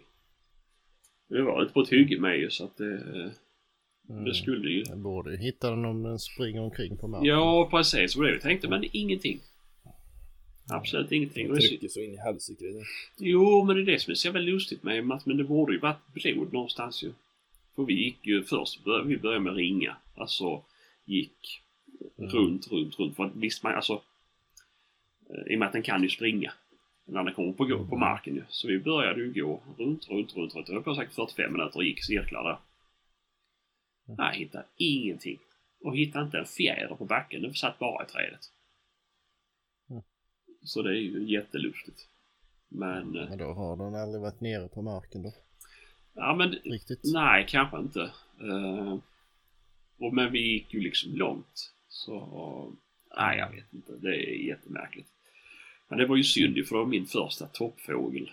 Det var inte på ett hygge med ju så att det skulle ju... Jag borde hitta den om den springer omkring på marken. Ja, precis. Och det jag tänkte, men ingenting. Absolut ingenting. Det trycker så in i halssekretet. Jo, men det är det som är så väldigt lustigt med att men det borde ju varit blod någonstans ju. För vi gick ju först, vi började med ringa. Alltså, gick runt. För visst man, alltså, i och med att den kan ju springa. Den andra kom på marken ju. Så vi började ju gå runt. Jag har sagt 45 minuter och gick cirklar där. Nej, hittade ingenting. Och hittade inte en fjäder på backen. Den satt bara i trädet. Så det är ju jättelustigt. Men då har den aldrig varit nere på marken då? Ja, men... Riktigt? Nej, kanske inte. Men vi gick ju liksom långt. Så... Nej, jag vet inte. Det är jättemärkligt. Men det var ju synd för det var min första toppfågel.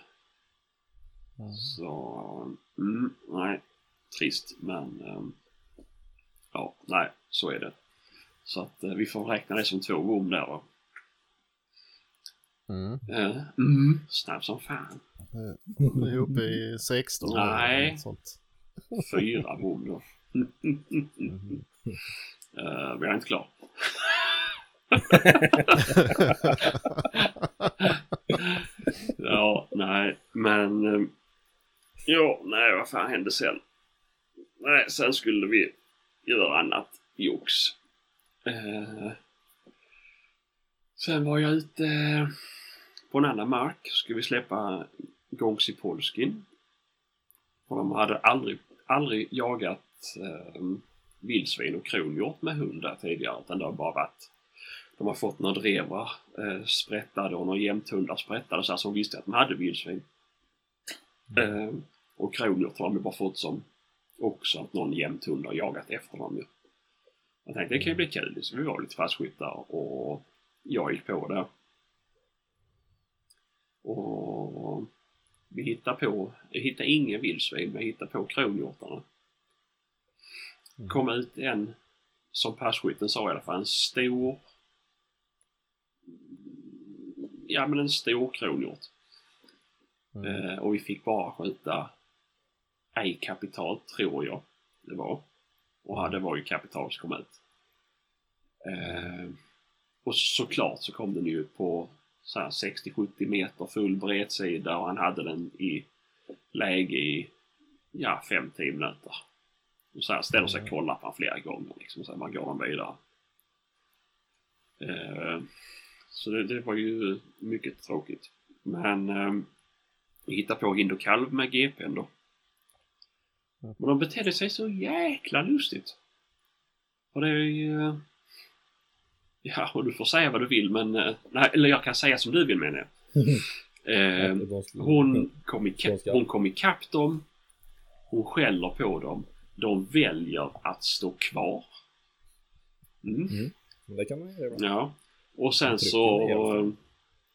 Så nej, trist men så är det. Så att vi får räkna det som 2 bom där då. Snabbt som fan. Nu är uppe i 16. Nej, sånt. 4 bom då. Vi är inte klara. Vad fan hände sen? Nej, sen skulle vi göra annat jox. Sen var jag ute på en annan mark. Skulle vi släppa Gångsi Polskin. Och de hade aldrig jagat vildsvin och kronhjort med hundar tidigare. Utan det har bara varit... De har fått några drevar sprättade och några jämthundar sprättade så här, som visste att de hade vildsvin. Och kronhjort har de bara fått som också att någon jämthund har jagat efter dem. Ju. Jag tänkte det kan ju bli kul. Så vi var lite fastskyttar och jag gick på det. Och vi hittade ingen vildsvin men hittade på kronhjortarna. kom ut en, som passkytten sa i alla fall, en stor, ja men en stor kronhjort. Och vi fick bara skjuta ej kapital, tror jag det var. Och det var ju kapital som kom ut. Och såklart så kom den ju på så här 60-70 meter full bredsida, och han hade den i läge i 5-10 minuter. Och så här ställer sig och kollar på han flera gånger liksom, så här, man går han vidare. Så det var ju mycket tråkigt. Men vi hittade på hind och kalv med GP ändå. Men de betedde sig så jäkla lustigt. Och det är ju... Ja, och du får säga vad du vill, men... Nej, eller jag kan säga som du vill, menar jag. Hon kom i kapp dem. Hon skäller på dem. De väljer att stå kvar. Det kan man göra. Ja. Och sen så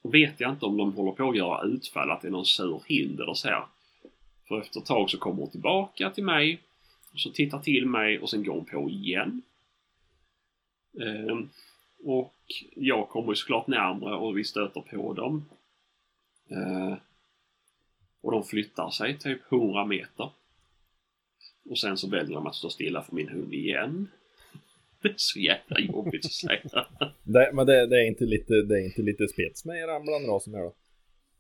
vet jag inte om de håller på att göra utfall, att det är någon sur hind eller så här. För efter ett tag så kommer hon tillbaka till mig. Och så tittar till mig och sen går hon på igen. Och jag kommer ju såklart närmare och vi stöter på dem. Och de flyttar sig typ 100 meter. Och sen så väljer de att stå stilla för min hund igen. Det är så jävla jobbigt att säga. Men det är inte lite spets med i ramlan rasen här då?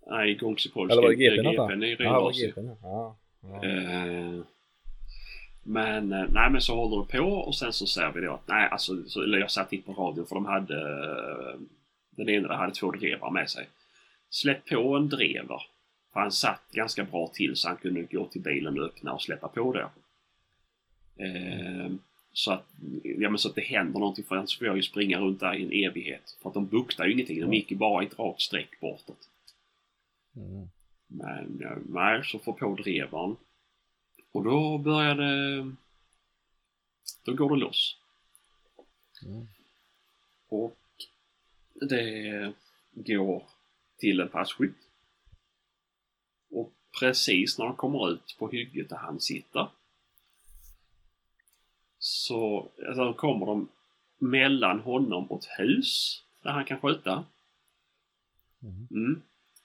Nej, Gångsipolska. Eller var det GP'n i renrasen? Ja. Men nej, men så håller det på, och sen så säger vi då att nej, alltså, eller jag satt in på radion, för de hade, den ena hade 2 drevar med sig. Släpp på en drever. För han satt ganska bra till så han kunde gå till bilen och öppna och släppa på det. Så att det händer någonting, för annars får jag ju springa runt där i en evighet. För att de buktar ju ingenting, de gick ju bara i ett rakt streck bortåt. Men så får på drevaren. Och då går det loss. Och det går till en passkytt. Och precis när de kommer ut på hygget där han sitter, så alltså, kommer de mellan honom och ett hus där han kan skjuta.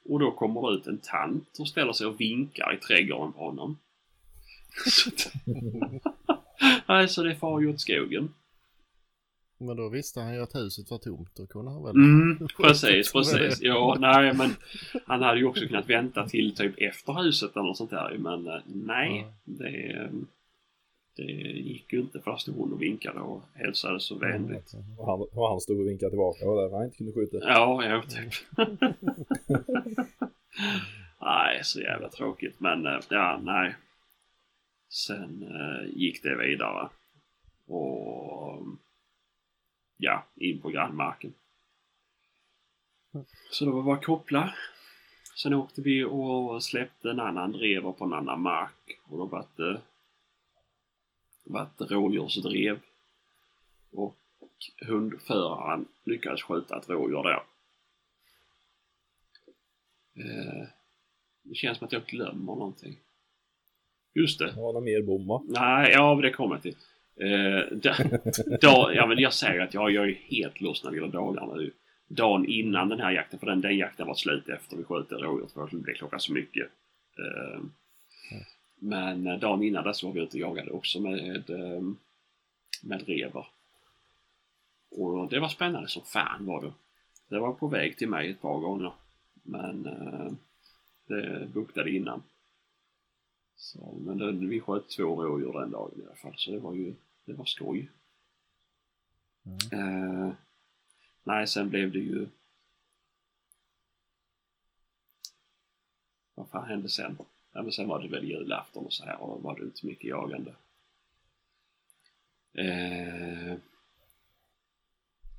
Och då kommer det ut en tant och ställer sig och vinkar i trädgården på honom. Alltså det far ju åt skogen. Men då visste han ju att huset var tomt och kunde ha väl... precis. Ja, nej, men han hade ju också kunnat vänta till typ efter huset eller något sånt där. Men nej, det gick ju inte, för att stod hon och vinkade och hälsade så vänligt. Och han stod och vinkade tillbaka, och där var han inte kunde skjuta. Ja, jag typ. Nej, så jävla tråkigt. Men ja, nej. Sen gick det vidare. Och ja, in på grannmarken. Så det var bara koppla. Sen åkte vi och släppte en annan drever på en annan mark. Och då var det rådjursdrev. Och hundföraren lyckades skjuta ett rådjur där. Det känns som att jag glömmer någonting. Just det. Ja, någon mer bomma. Nej, ja, det kommer till. Men jag säger att jag är helt loss när det gäller dagarna nu. Dagen innan den här jakten, för den jakten var slut efter vi sköt rådjur, för det blev klockan så mycket. Men dagen innan där så var vi ute och jagade också med revar. Och det var spännande som fan var det. Det var på väg till mig ett par gånger. Men det buktade innan. Så, men vi sköt 2 rådjur den dagen i alla fall. Så det var skoj. Nej, sen blev det ju... Vad fan hände sen? Ja, men sen var det väl julafton och så här, och då var det inte mycket jagande.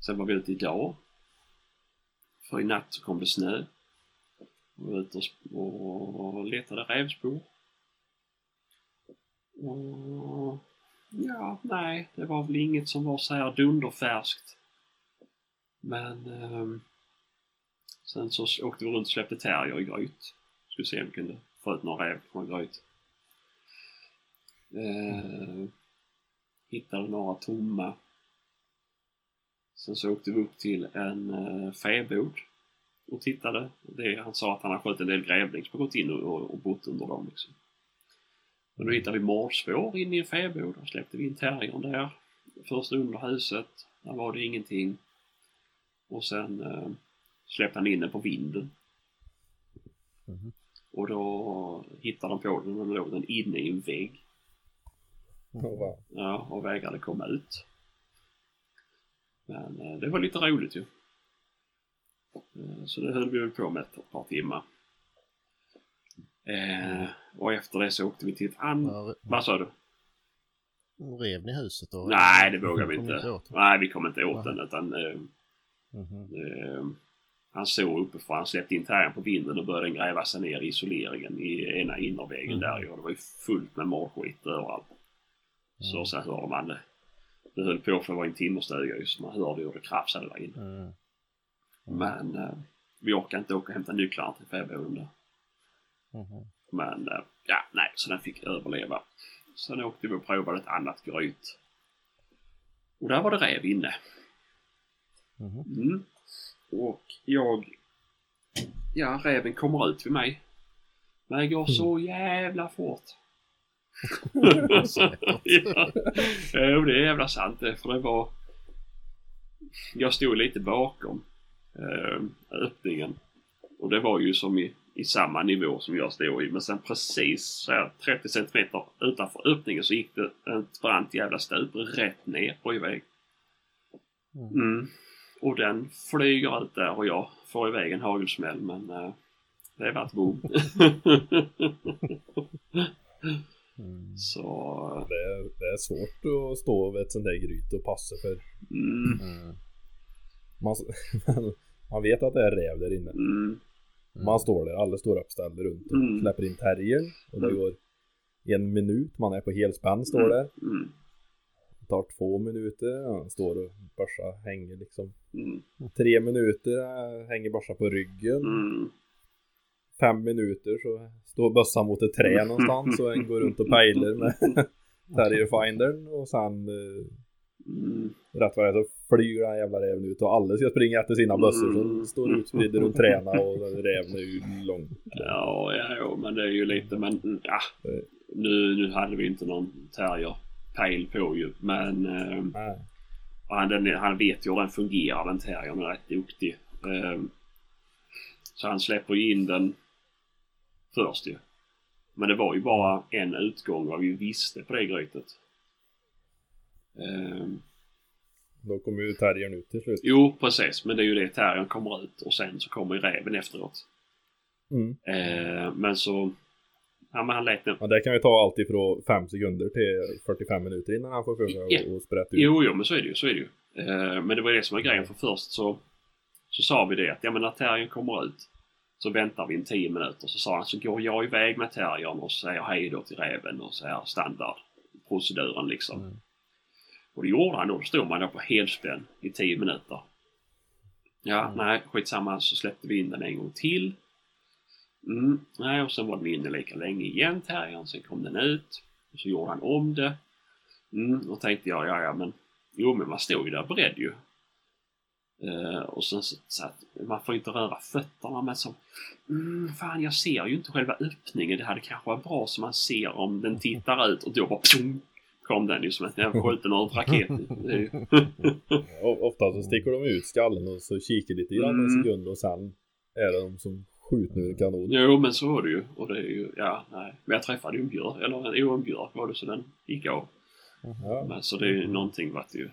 Sen var vi ute idag. För i natt så kom det snö. Vi var ute och letade rävspår. Och ja, nej, det var väl inget som var så här dunderfärskt. Men sen så åkte vi runt och släppte terrier i gryt. Skulle se om vi kunde få ut några räv från gryt. hittade några tomma. Sen så åkte vi upp till en fäbod och tittade. Han sa att han hade skött en del grävling som gått in och bott under dem. Liksom. Men då hittade vi marsvår in i en fäbod och släppte vi in terriern där. Först under huset, där var det ingenting. Och sen släppte han in den på vinden. Mm. Och då hittade de på den och låg den inne i en vägg. Oh, wow. Ja, och vägrade komma ut. Men det var lite roligt ju. Så det höll vi väl på med ett par timmar. Och efter det så åkte vi till ett annat... Vad sa du? Rev ni huset då? Nej, det vågade vi inte. Nej, vi kom inte åt den. Utan, han såg uppifrån, han släppte in tärgen på vinden och började gräva sig ner i isoleringen i ena innervägen där. Och det var ju fullt med marskit överallt. Så sen hörde man det. Det höll på för att vara en timmerstuga just. Man hörde hur det krafsade där inne. Men vi orkade inte åka och hämta nycklarna till fäboden där. Men ja, nej, så den fick överleva. Sen åkte vi och provade ett annat gryt. Och där var det räv inne. Och räven kommer ut vid mig. Men jag går så jävla fort. Det är jävla sant det, för det var... Jag stod lite bakom öppningen. Och det var ju som i samma nivå som jag stod i. Men sen precis så här, 30 cm utanför öppningen så gick det ett brant jävla stup rätt ner på iväg. Och den flyger ut där och jag får iväg en hagelsmäll. Men det var ett boom. Så... Det är svårt att stå vid ett sånt där gryt och passa för. Man vet att det är räv där inne. Man står där, alla står uppställda runt och släpper in terrier. Och det går en minut, man är på helspänn, står där. Det tar 2 minuter, man står och börsa hänger liksom. 3 minuter, hänger börsa på ryggen. 5 minuter så står bössan mot ett trä någonstans och en går runt och pejlar med terrierfindern och sen rätt vad det är så flyger den jävla räven ut och alla ska springa efter sina bössor så står utspridda runt träna och räven är ju långt. Ja, men det är ju lite, men ja, nu hade vi inte någon terrierpejl på ju, men han vet ju hur den fungerar, den terriern är rätt duktig. Så han släpper in den först ju. Men det var ju bara en utgång vad vi visste på det grytet. Då kommer ju terriern ut till slut. Jo, precis. Men det är ju det, terriern kommer ut och sen så kommer ju räven efteråt. Men så... Ja, men han lät den... Ja, det kan ju ta alltid från 5 sekunder till 45 minuter innan han får och sprätta ut. Jo, men så är det ju. Men det var det som var grejen, för först så sa vi det att när terriern kommer ut så väntar vi en 10 minuter. Så sa han, så går jag iväg med terriern och säger hej då till räven och så här standardproceduren liksom. Och det gjorde han, då stod man då på helspänn i 10 minuter. Nej, skitsamma, så släppte vi in den en gång till. Nej, och sen var den inne lika länge igen, terriern, sen kom den ut och så gjorde han om det. Då tänkte jag, men man stod ju där beredd ju. Och sen så att man får inte röra fötterna, men så fan, jag ser ju inte själva öppningen, det hade kanske varit bra som man ser om den tittar ut, och då bara pjong, kom den ju som att jag skjuter någon raket. Ofta så sticker de ut skallen och så kikar lite grann en sekund och sen är det de som skjuter ur kanon. Jo, men så var det ju, och det är ju, men jag träffade ju en björk, eller en björk var det, så den gick av. Men så det är ju någonting vart det ju.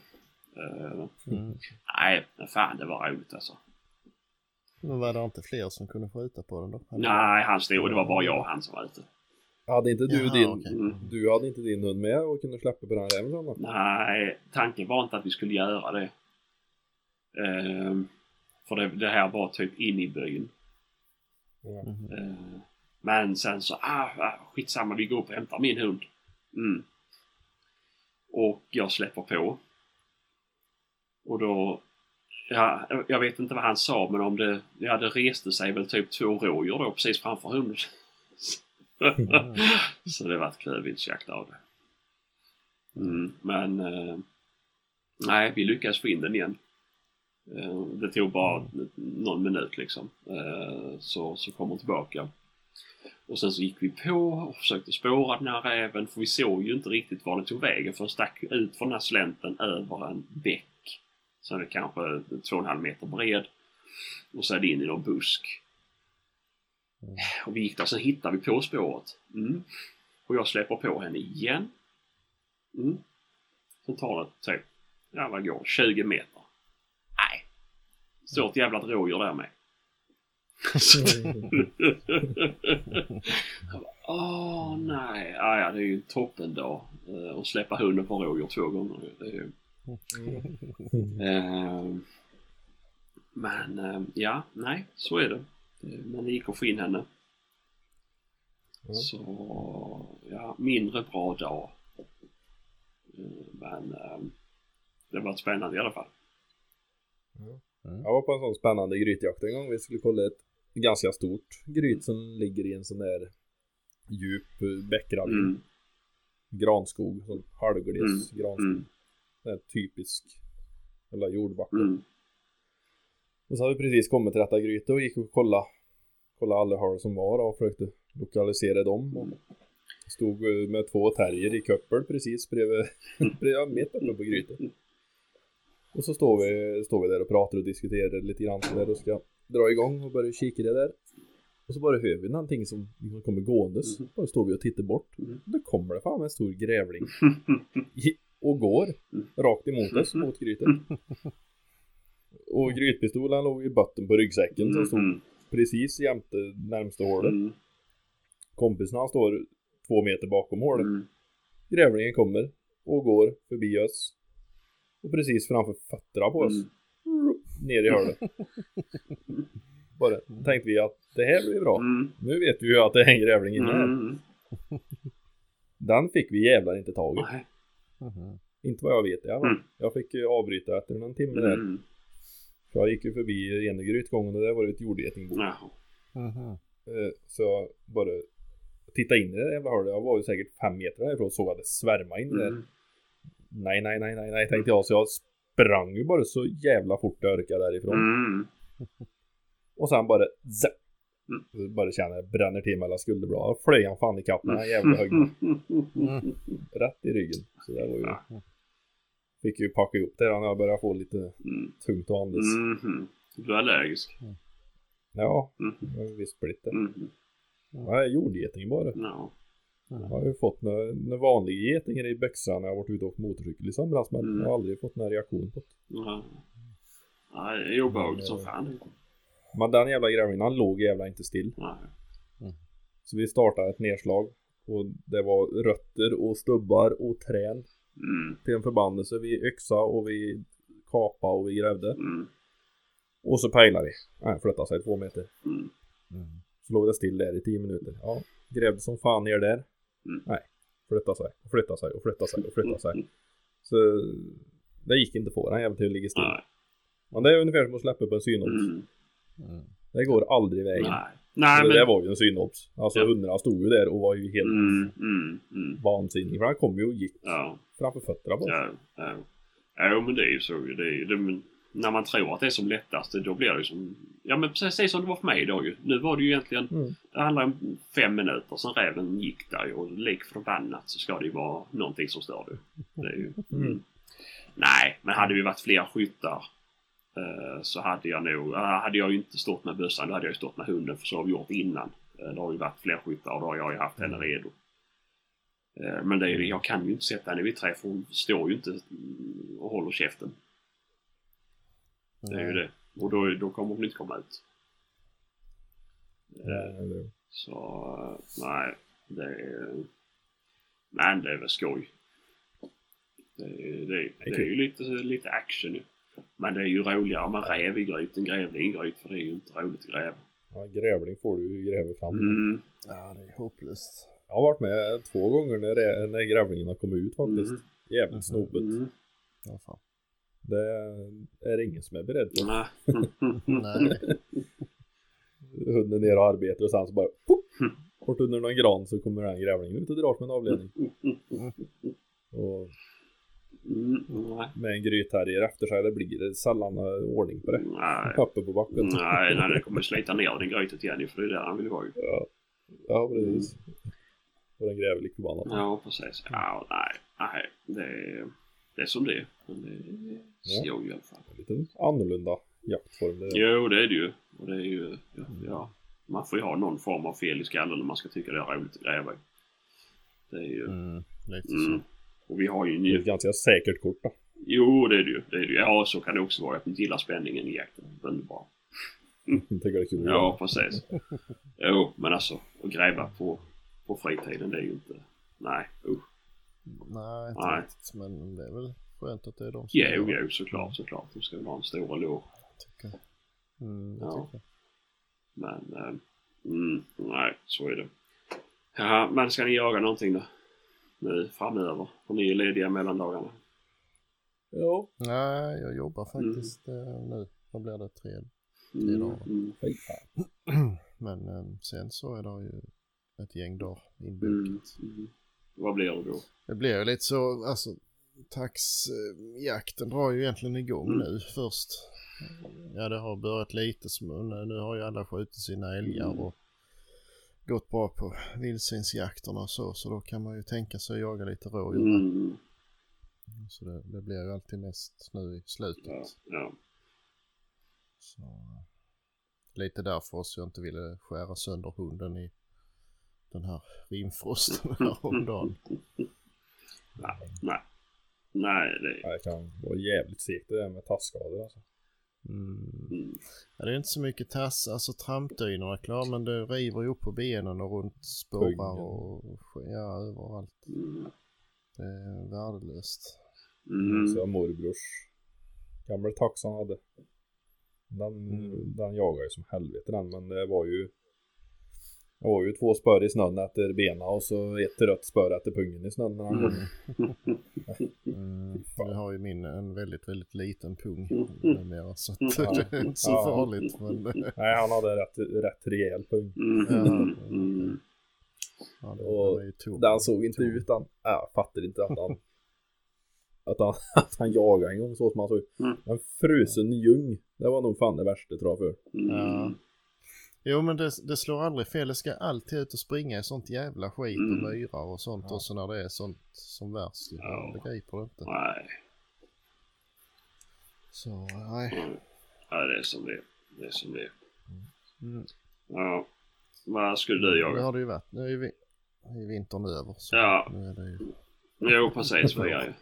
Nej, fan, det var roligt alltså. Men var det inte fler som kunde skjuta på den då? Eller? Nej, han stod, det var bara jag och han som var ute. Hade inte du du hade inte din hund med och kunde släppa på den här även? Nej, tanken var inte att vi skulle göra det. För det här var typ in i byn. Men sen så, skitsamma, vi går upp och hämtar min hund. Och jag släpper på. Och då, jag vet inte vad han sa, men om det, det reste sig väl typ 2 rådjur då precis framför hunden. Så det var ett klövviltsjakt av det. Men nej, vi lyckades få in den igen. Det tog bara någon minut liksom. Så kom hon tillbaka. Och sen så gick vi på och försökte spåra den här räven. För vi såg ju inte riktigt var den tog vägen. För den stack ut från den här slänten över en bäck. Så det kanske 2,5 meter bred. Och så är det in i någon busk. Och vi gick där, sen hittade vi på spåret. Och jag släpper på henne igen. Sen tar det typ, vad går, 20 meter. Nej. Stort jävla rådjur där med. Nej. Ja, det är ju en toppen dag. Och släppa hunden på rådjur 2 gånger. Det är ju... Men ja, nej, så är det. Men det gick och få in henne. Så ja, mindre bra dag. Men det var spännande i alla fall. Jag var på en sån spännande grytjakt en gång. Vi skulle kolla ett ganska stort gryt som ligger i en sån där djup bäckrad granskog, sån halvgles granskog. Den här typisk eller jordbacken. Och så hade vi precis kommit till detta gryte och gick och kollade alla hål som var och försökte lokalisera dem. Och stod med 2 terrier i köppel precis bredvid mitt uppe på grytet. Och så står vi där och pratar och diskuterar lite grann så där och ska dra igång och börja kika det där. Och så bara hör vi någonting som kommer gåendes. Bara står vi och tittar bort. Då kommer det fan en stor grävling. Och går rakt emot oss mot grytet. Och grytpistolen låg i botten på ryggsäcken som stod precis jämte närmsta hålet. Kompisarna står 2 meter bakom hålet. Grävlingen kommer och går förbi oss. Och precis framför fötterna på oss. Ner i hålet. Bara tänkte vi att det här blir bra. Nu vet vi ju att det är en grävling inne här. Den fick vi jävlar inte tag i. Inte vad jag vet. Jag fick avbryta efter någon timme där. För jag gick ju förbi renegrytgången och där var det ett jordgetingbo. Så jag bara tittade in i det jävla hålet. Jag var ju säkert 5 meter därifrån och såg att det svärmade in där. Nej, tänkte jag. Så jag sprang ju bara så jävla fort jag orkade därifrån. Och sen bara zapp. Bara känner jag bränner till mellan skulderblad. Flög han fan i kapp med den jävla högna. Rätt i ryggen. Så där var ju... Fick ju packa ihop det när jag började få lite tungt och andes. Du är allergisk. Ja, visst blir det. Nej, jordgeting bara. Jag har ju fått några vanliga getingar i böxan när jag varit ute och åkt motorcykel i somras. Men jag har aldrig fått någon reaktion på det. Nej, det är obehagligt som fan. Men den jävla grävlingen låg jävla inte still. Så vi startade ett nedslag. Och det var rötter och stubbar och träd. Till en förbannelse. Vi yxa och vi kapa och vi grävde. Och så pejlade vi. Nej, flyttade sig 2 meter. Så låg det still där i 10 minuter. Ja, grävde som fan ner där. Nej, flyttade sig. Så det gick inte på den jävligt hur ligger still. Men det är ungefär som att släppa på en synops. Det går aldrig vägen. Nej, men... Det var ju en synops. Alltså hundarna stod ju där och var ju helt vansinnig. För han kom ju och gick framför fötterna på. Ja, men det är ju så. Det, när man tror att det är som lättast, då blir det ju som... Ja, men precis som det var för mig då ju. Nu var det ju egentligen... Det handlar om 5 minuter. Sen räven gick där ju. Och lik förbannat så ska det ju vara någonting som stör det. Det är ju... Nej, men hade vi varit fler skyttar... Så hade jag ju inte stått med bössan, då hade jag ju stått med hunden, för så har vi gjort innan. Det har ju varit fler skyttar och då har jag ju haft henne redo. Men det är ju, jag kan ju inte sätta henne vid trä, för hon står ju inte och håller käften. Det är ju det. Och då kommer hon inte komma ut. Så nej, det är... Men det är väl skoj. Det är ju lite action ju. Men det är ju roligare om man räv i gryt än grävling i gryt, för det är ju inte roligt att gräva. Ja, grävling får du ju gräva fram. Ja, det är hopplöst. Jag har varit med 2 gånger när grävlingarna kom ut faktiskt. Jävligt snobbigt. Ja, fan. Det är ingen som är beredd på det. Hunden ner och arbetar och sen så bara bort under någon gran så kommer den grävlingen ut och drar med en avledning. och med en grytharrier efter sig, det blir det sällan ordning på det. Nej. Papper på backen. Nej, nej, det kommer slita ner den grytet igen, för det är där han vill vara. Ja, ja precis. Och den gräver lite förbannat. Ja, precis. Ja, nej, nej. Det är som det är. Men det är ju i alla fall. Lite annorlunda jaktform. Det. Jo, det är det ju. Och det är ju ja. Man får ju ha någon form av fel i skallen om man ska tycka det är roligt att gräva. Det är ju... lite så. Och vi har ju det är ett ganska säkert kort då. Jo, det är det ju. Det är det. Ja, så kan det också vara. Att man gillar spänningen i jakten. Underbar. Det går kul. Ja, precis. Jo, men alltså att gräva på fritiden, det är ju inte... Nej, nej, inte riktigt. Men det är väl skönt att det är de som... Jo, såklart. De ska väl ha en stor lår. Jag tycker. Men, nej, så är det. Ja, men ska ni jaga någonting då? Nu framöver. Och ni är lediga mellandagarna. Jo. Nej, jag jobbar faktiskt nu. Då blir det tre dagar. Men sen så är det ju ett gäng dagar inbokat. Vad blir det då? Det blir ju lite så, alltså taxjakten drar ju egentligen igång nu först. Ja, det har börjat lite smun. Nu har ju alla skjutit sina älgar och gått bra på vildsvinsjakterna och så då kan man ju tänka sig att jaga lite rådjur. Så det blir ju alltid mest nu i slutet. Ja. Så lite därför så jag inte ville skära sönder hunden i den här rimfrosten här om dagen. Nej, det kan vara jävligt segt det där med tasskador alltså. Ja, det är inte så mycket tass, alltså trampdynorna klar, men det river ju upp på benen och runt spårar och överallt. Det är värdelöst. Så morbrors gamla taxan hade den jagar ju som helvete den, men det var ju två spör i snön efter bena och så ett rött spör efter pungen i snön. Jag har ju en väldigt, väldigt liten pung numera, så det är inte så farligt. Men... Nej, han hade rätt rejäl pung. Han såg inte ut, jag fattar inte att han jagade en gång så som han såg. En frusen ljung, det var nog fan det värsta tror jag för. Jo, men det slår aldrig fel. Det ska alltid ut och springa i sånt jävla skit och myrar och sånt. Och så när det är sånt som värst. Det begriper det inte. Nej. Så, nej. Ja, det är som det. Det är som det. Ja, vad skulle du jaga? Det har det ju varit. Nu är ju vintern över. Så nu är det ju... Jo, precis vad jag är.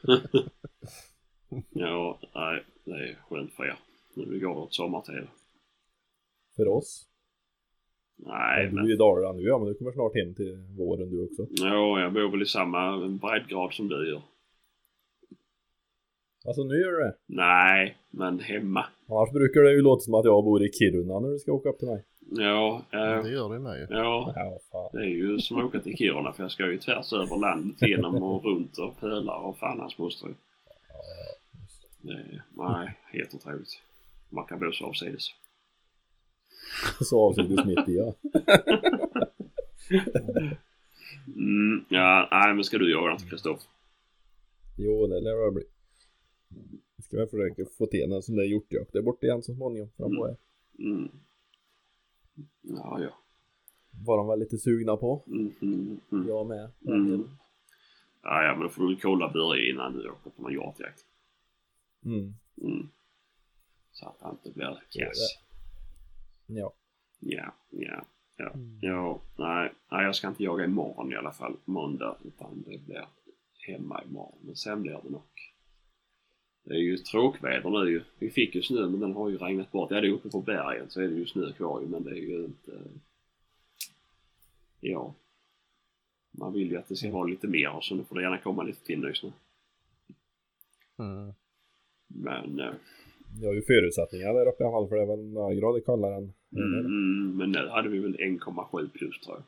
Ja, nej. Det är skönt för er. Nu går det åt sommartid. För oss? Nej, men du är i Dalarna nu, men du kommer snart hem till våren du också. Ja, jag bor väl i samma breddgrad som du gör. Alltså nu gör du det? Nej, men hemma. Annars brukar det ju låta som att jag bor i Kiruna när du ska åka upp till mig. Ja, det gör det med ju. Ja, det är ju som att åka till Kiruna, för jag ska ju tvärs över landet genom och runt och pölar och fan hans moster. Nej, helt otroligt. Man kan bo så avsides. Så avsåg du smittig, ja. Nej, men ska du göra något, Kristoffer? Jo, det lär jag bli. Ska jag försöka få till något som det är gjort, jag. Det är bort igen så småningom. Ja. Var de väl lite sugna på? Jag med. Ja, men då får du kolla Börje innan du åker på någon hjortjakt. Så att han inte blir kass. Ja. Nej, jag ska inte jaga imorgon i alla fall, måndag, utan det blir hemma imorgon, men sen blir det nog. Det är ju tråkväder nu, vi fick ju snö, men den har ju regnat bort. Ja, det är uppe på bergen så är det ju snö kvar, men det är ju inte... Ja, man vill ju att det ska vara lite mer, så nu får det gärna komma lite till nu snö. Men... Jag har ju förutsättningar där uppe i alla fall, för det var några grader kallare än. Men nu hade vi väl 1,7 plus tror jag.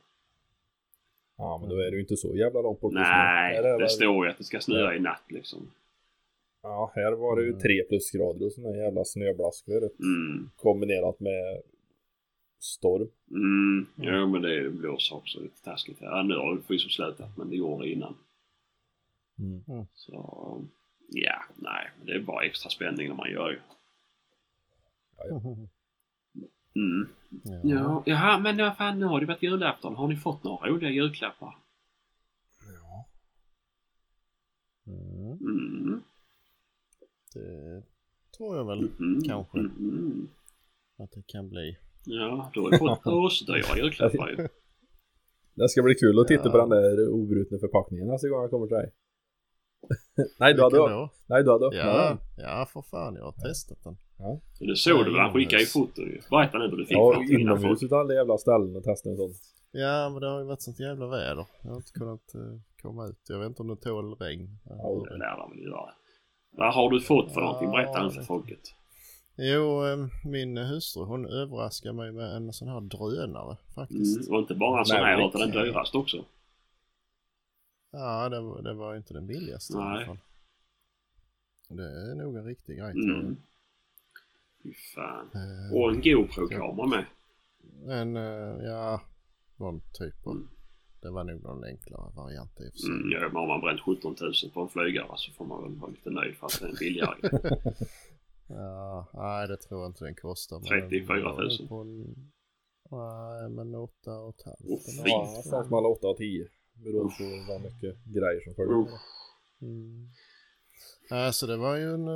Ja, men då är det ju inte så jävla långt bort. Nej, det står ju att det ska snöa i natt liksom. Ja, här var det ju 3 plus grader och sådana jävla snöblaskor kombinerat med storm. Ja, men det blåser också lite taskigt här. Nu har det förvisso slutat, men det går innan. Mm. Så ja, nej, det är bara extra spänning när man gör ju. Mm. Ja. Jaha, men vad fan, nu har det varit julafton. Har ni fått några roliga julklappar? Ja. Mm. Mm. Det tror jag väl kanske att det kan bli. Ja, då är jag julklappar ju. Det ska bli kul att titta på den där obrutna förpackningen nästa gång jag kommer till dig. Nej, du hade ja, för fan, jag har testat den. Ja. Så det såg du, han skickade i foto ju. Vad heter den du fick? Ja, inomhuset, alla jävla ställen och testade sånt. Ja, men det har ju varit sånt jävla väder. Jag har inte kunnat komma ut. Jag vet inte om det tål regn. Ja, det lär väl göra. Vad har du fått för någonting? Berätta för folket. Jo, min hustru, hon överraskar mig med en sån här drönare faktiskt. Mm, det var inte bara en sån här, utan den dyraste också. Ja, det var inte den billigaste. Nej. I alla fall. Det är nog en riktig grej. Fy fan. Och en GoPro-kamera med. En, någon typ av. Det var nog någon enklare variant. Ja, men om man bränt 17 000 på en flygare så får man väl vara lite nöjd för att det är en billigare. Ja, nej, det tror jag inte den kostar. 34 000. Nej, men 8 och ett halvt. Åh, fint. Ja, snart man 8 och 10. Beroende på vad mycket grejer som följer. Så det var ju en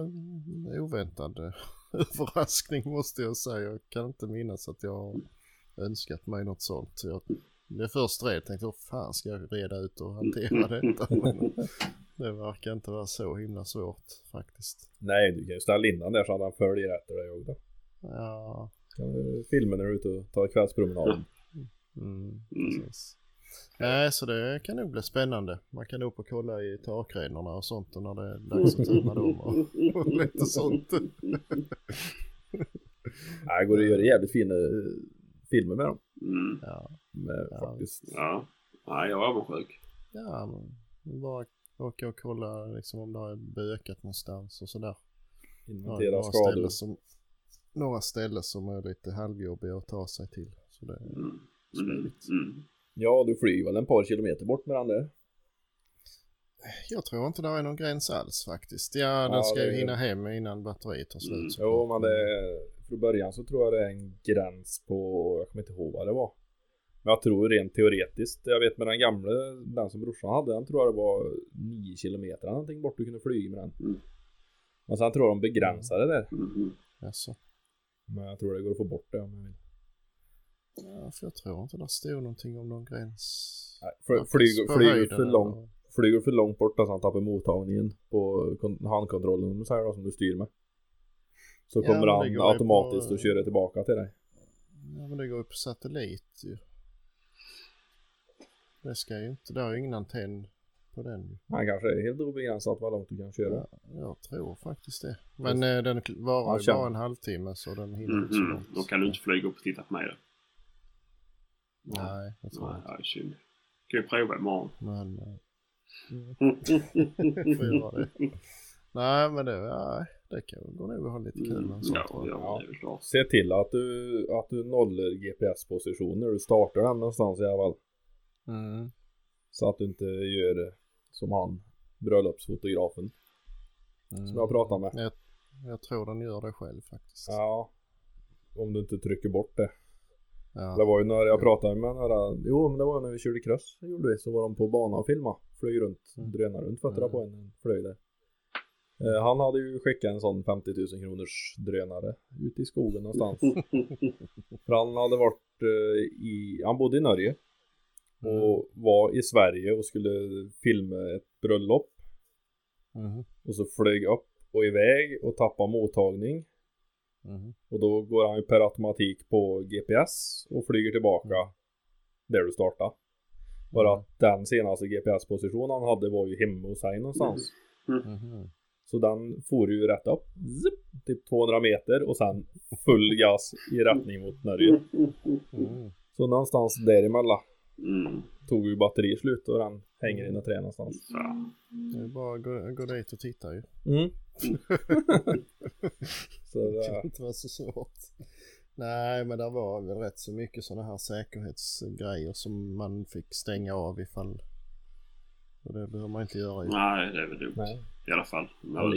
oväntad överraskning, måste jag säga. Jag kan inte minnas att jag har önskat mig något sånt. Det första jag tänkte, åh fan, ska jag reda ut och hantera detta? Men det verkar inte vara så himla svårt faktiskt. Nej, du kan ju ställa innan där så att han följer efter dig också. Ja. Kan du filma när du är ute och tar kvällspromenaden? Precis. Nej, så det kan nog bli spännande. Man kan upp och kolla i takrädorna och sånt och när det är dags att tömma dem och lite sånt. Nej, går det att göra jävligt fina filmer med dem. Faktiskt. Ja, nej, jag var sjuk. Ja, men bara åka och kolla liksom, om det har bökat någonstans och sådär. Några ställen som är lite halvjobbiga att ta sig till. Så det är spännigt. Ja, du flyger väl en par kilometer bort med den där? Jag tror inte det är någon gräns alls faktiskt. Ja, den ska ju hinna hem innan batteriet tar slut. Jo, men från början så tror jag det är en gräns på, jag kommer inte ihåg vad det var. Men jag tror rent teoretiskt, jag vet med den gamla, den som brorsan hade, den tror jag det var 9 kilometer eller någonting bort du kunde flyga med den. Men sen tror jag de begränsade det där. Jaså. Men jag tror det går att få bort det om jag vill. Ja, för jag tror inte det står någonting om någon gräns. Nej, flyger för långt bort så han tappar mottagningen på handkontrollen så här då, som du styr med. Så kommer han automatiskt och kör tillbaka till dig. Ja, men det går ju på satellit ju. Det ska ju inte, det har ju ingen antenn på den. Nej, kanske är helt obegränsat vad långt du kan köra. Ja, jag tror faktiskt det. Men den varar ju bara en halvtimme så den hinner inte så långt. Då kan du inte flyga upp och titta på mig då. Nej, jag tror inte. Nej, synd. Kan vi prova imorgon? Nej, men det kan gå nog att ha lite kul. Ja. Se till att du nollar GPS-position när du startar den någonstans i alla fall. Så att du inte gör det som han, bröllopsfotografen. Som jag pratar med. Jag tror den gör det själv faktiskt. Ja, om du inte trycker bort det. Ja. Det var ju när jag pratade med några. Jo, men det var när vi körde cross så var de på banan och filmade. Flög runt, drönade runt, fattade på en flög där. Han hade ju skickat en sån 50 000 kronors drönare ut i skogen någonstans. För han hade varit han bodde i Norge och var i Sverige och skulle filma ett bröllop. Och så flög upp och iväg och tappade mottagning. Och då går han ju per automatik på GPS och flyger tillbaka där du startar. Bara att den senaste GPS-positionen han hade var ju hemma hos sig någonstans. Så den får ju rätt upp typ 200 meter och sen full gas i rättning mot Norge. Så någonstans däremellan tog ju batteriet slut och den hänger in i trä någonstans. Det är bara gå dit och titta ju. Så det kan inte vara så svårt. Nej, men det var väl rätt så mycket sådana här säkerhetsgrejer som man fick stänga av ifall Och det behöver man inte göra. Nej, det är väl dumt. Nej. I alla fall. Jag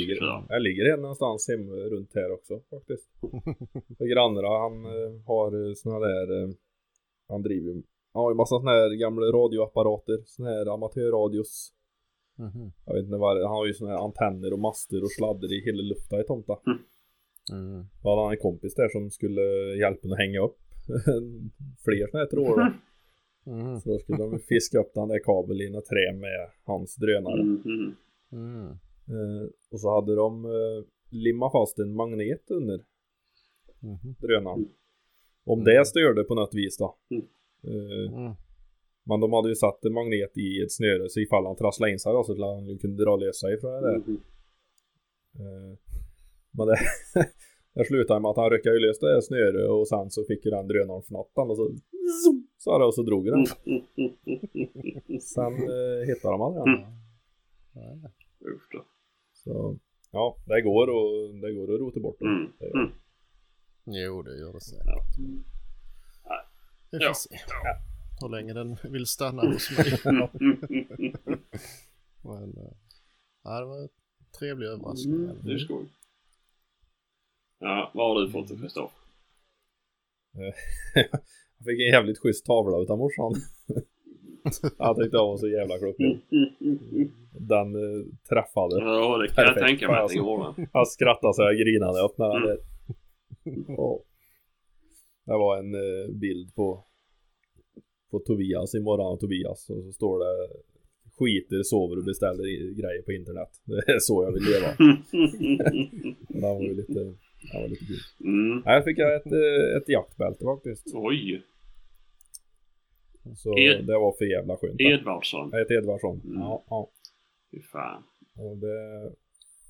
ligger helt någonstans hemma runt här också faktiskt. Grannarna, han har såna där, han driver ju, han har ju massa såna här gamla radioapparater, såna här amatörradios. Mm-hmm. Jag vet inte vad, han har ju såna här antenner och master och sladder i hela luften i tomta. Mm. Mm. Då hade han en kompis där som skulle hjälpa att hänga upp fler såna här trådar. Mm. Så då skulle de fiska upp den där kabeln i en trä med hans drönare. Mm. Mm. Och så hade de limmat fast en magnet under drönaren. Om det störde på något vis då. Men de hade ju satt en magnet i ett snöre, så ifall han trasslade in sig då, så att han kunde dra lösa ifrån det. Men det jag slutade med att han ryckade ju löst det snöre, och sen så fick ju den drönaren för natten och så zoom, så där, och så drog den. Sen hittade de aldrig den. Så ja, det går att rota bort. Det. Jo, det gör det säkert. Ja. Ja. Hur länge den vill stanna hos mig. Men det var en trevlig överraskning. Det är skoj. Ja, vad har du fått till Kristoffer? Jag fick en jävligt schysst tavla utan morsan. Jag tyckte jag var så jävla klockan. Den träffade. Ja, det kan perfekt. Jag tänka mig att det går. Jag skrattade så jag grinade upp när det. Det var en bild på Tobias i morgon och Tobias, och så står det skiter, sover och beställer grejer på internet. Det är så jag vill leva. Det var lite kul. Här fick jag ett jaktbälte faktiskt. Oj. Så det var för jävla skönt. Edvardsson. Ett Edvardsson. Ja. Fy fan. Och det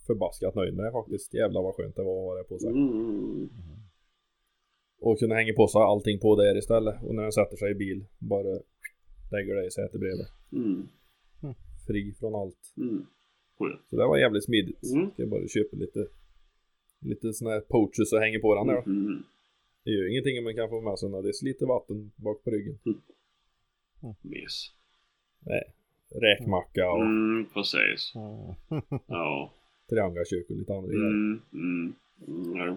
förbaskat nöjd med det faktiskt. Jävla vad skönt det var att ha det på sig. Och kunna hänga på sig allting på där istället. Och när den sätter sig i bil, bara lägger det i sätet bredvid. Fri från allt. Så det var jävligt smidigt. Ska jag bara köpa lite såna här pouches och hänger på den där. Det gör ingenting om man kan få med sig när det är lite vatten bak på ryggen. Yes. Nej. Räkmacka och precis. Ja. Triangelkök och lite andra grejer. Ja.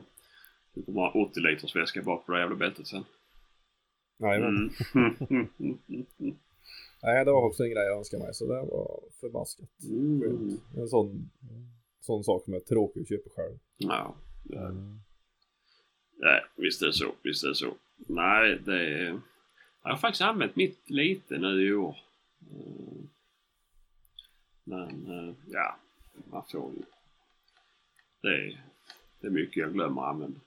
Du kommer ha 80 liters väska bak på det jävla bältet sen. Nej, men. Nej, det var också en grej jag önskade mig. Så det var förbaskat. En sån sak som är tråkig att köpa själv. Ja. Nej, visst är det så. Nej, det är... Jag har faktiskt använt mitt lite nu i år. Men ja, man får ju. Det är mycket jag glömmer att använda.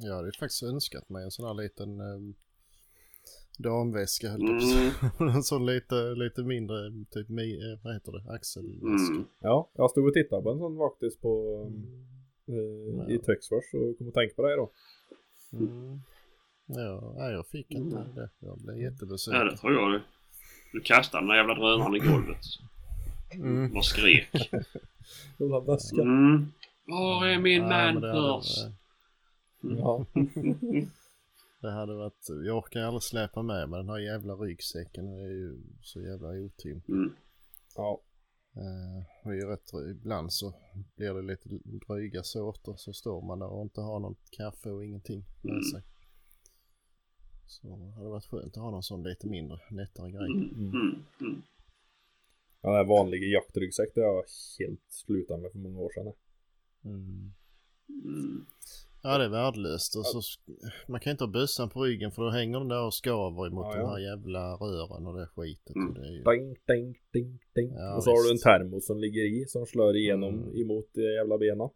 Jag hade faktiskt önskat mig en sån här liten damväska. En sån lite mindre, typ, vad heter det? Axelväska. Ja, jag stod och tittade på en sån faktiskt på, i Töcksfors, och kom och tänkte på det då. Ja, jag fick inte det. Jag blev jättebesökt. Ja, det tror jag. Du kastade den jävla drönaren i golvet. Vad skrek. Jävla väska. Var är min manpörs? Ja. Det hade varit... Jag orkar aldrig släpa med mig. Den här jävla ryggsäcken är ju så jävla otymplig. Ja. Och det är rätt, ibland så blir det lite dryga såter. Så står man där och inte har något kaffe och ingenting med sig. Så det hade varit skönt att ha någon sån lite mindre, nättare grej. Ja, den här vanliga jaktryggssäck, det har jag helt slutat med för många år sedan. Ja, det är värdelöst. Och så, man kan inte ha bössan på ryggen, för då hänger den där och skaver emot de här jävla rören och det skitet. Och det är ju... Ding. Ja, och så har du en termos som ligger i, som slår igenom emot det jävla benen.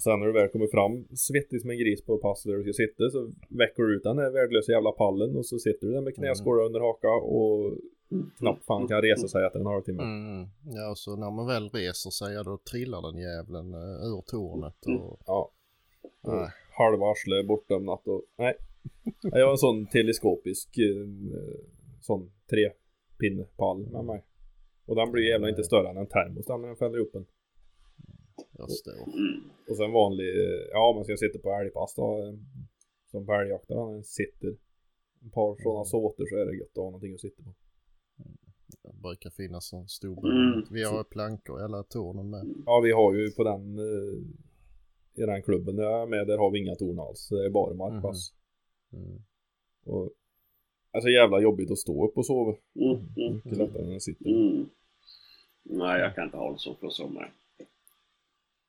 Sen när du väl kommer fram svettig som en gris på passet där du ska sitta, så väcker du ut den här värdelösa jävla pallen, och så sitter du där med knäskålar under haka och knappt fan kan resa sig efter en halvtimme. Ja, och så när man väl reser sig, då trillar den jävlen ur tornet och... Ja. Och halva arslet bortdömnat och... Nej. Jag har en sån teleskopisk sån trepinnpall med mig. Och den blir jävla inte större än en termos när den fäller upp en. Och sen vanlig, man ska sitta på älgpasta som älgjaktarna sitter. En par sådana såter, så är det gött att ha någonting att sitta på. Det brukar finnas en stor Vi har plankor i alla tornen med. Ja, vi har ju på den i den klubben där jag är med, där har vi inga torn alls. Det är bara markpass. Och alltså jävla jobbigt att stå upp och sova. Mycket lättare när jag sitter. Nej, jag kan inte ha det så för sommar.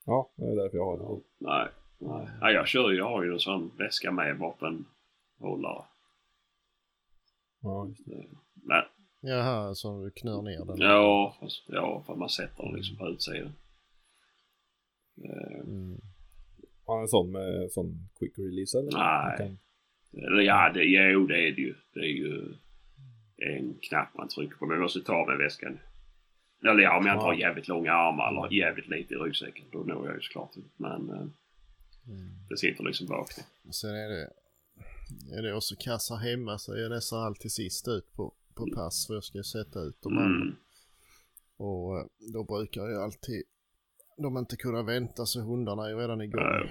Ja, det är därför jag har det. Nej, nej. Ja, jag har ju en sån väska med vapenhållare. Ja, just det. Men jaha, så du knör ner den. Ja, för man sätter den liksom på utsidan. Har en sån med sån quick release eller? Nej. Ja, det är det ju. Det är ju en knapp man trycker på. Men jag måste ta med väskan. Eller ja, om jag inte har jävligt långa armar eller jävligt lite i ryggsäcken, då når jag ju såklart. Men det sitter liksom bak. Sen är det också kassar hemma, så jag nästan alltid sist ut på pass, för jag ska sätta ut dem. Och då brukar jag alltid, de inte kunna vänta, så hundarna är ju redan igång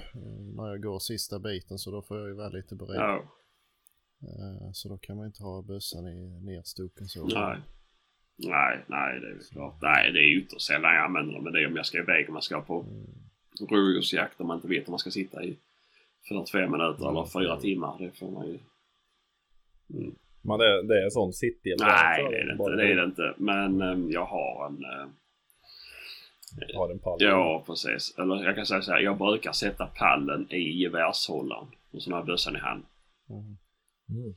när jag går sista biten, så då får jag ju vara lite beredd. Så då kan man inte ha bössan i nedstoken så. Nej, det är väl klart. Nej, det är ju inte sällan jag använder det, men det är om jag ska iväg, om man ska på rovdjursjakt och man inte vet om man ska sitta i för 5 minuter eller 4 timmar, det får man ju. Men det är en sån city. Nej, det är det inte. Men jag har en pall. Ja, precis. Eller jag kan säga så här, jag brukar sätta pallen i gevärshållaren och sån här bössan i hand.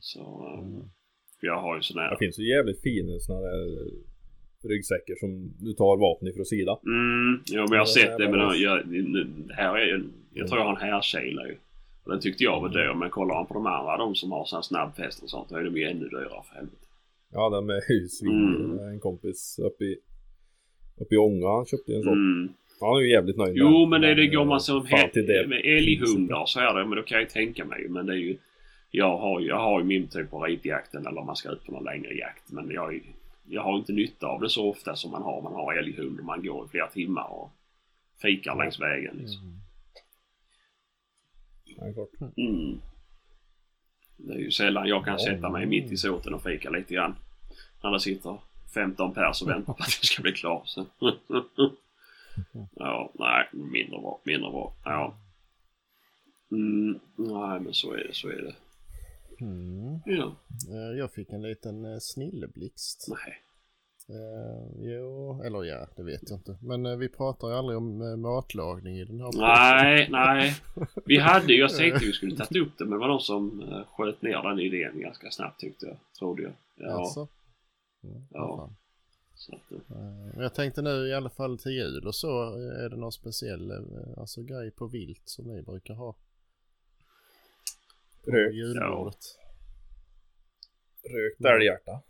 Så jag har ju sån här. Det finns ju jävligt fina såna där ryggsäckar som du tar vapen ifrån sidan. Ja, men jag har sett det, men jag tror jag har en härkila ju. Och den tyckte jag var dyr, men kollar man på de andra, de som har sån snabbfäst och sånt, då är de ju ännu dyrare för helvete. Ja, de är husvin. En kompis uppe i Ånga, han köpte en sån. Han är ju jävligt nöjd. Jo, men det går man som med älghundar så är det, men då kan jag ju tänka mig. Men det är ju, jag har ju min typ på ripjakten, eller man ska ut på någon längre jakt. Men jag har inte nytta av det så ofta som man har älghund och man går i flera timmar och fikar längs vägen liksom. Det är ju sällan jag kan sätta mig mitt i såten och fika lite grann. När det sitter 15 pers och väntar på att det ska bli klar sen. Ja, nej, mindre bra. Ja. Nej, men så är det. Ja. Jag fick en liten snilleblixt. Nej. Jo, eller ja, det vet jag inte. Men vi pratar ju aldrig om matlagning i den här podden. Nej. Jag tänkte vi skulle ta upp det, men det var någon som sköt ner den idén ganska snabbt, tyckte jag, trodde jag. Ja. Alltså? Ja. Så att, jag tänkte nu i alla fall till jul och så, är det någon speciell grej på vilt som ni brukar ha? Rökt. Julbordet. Rökt älghjärta.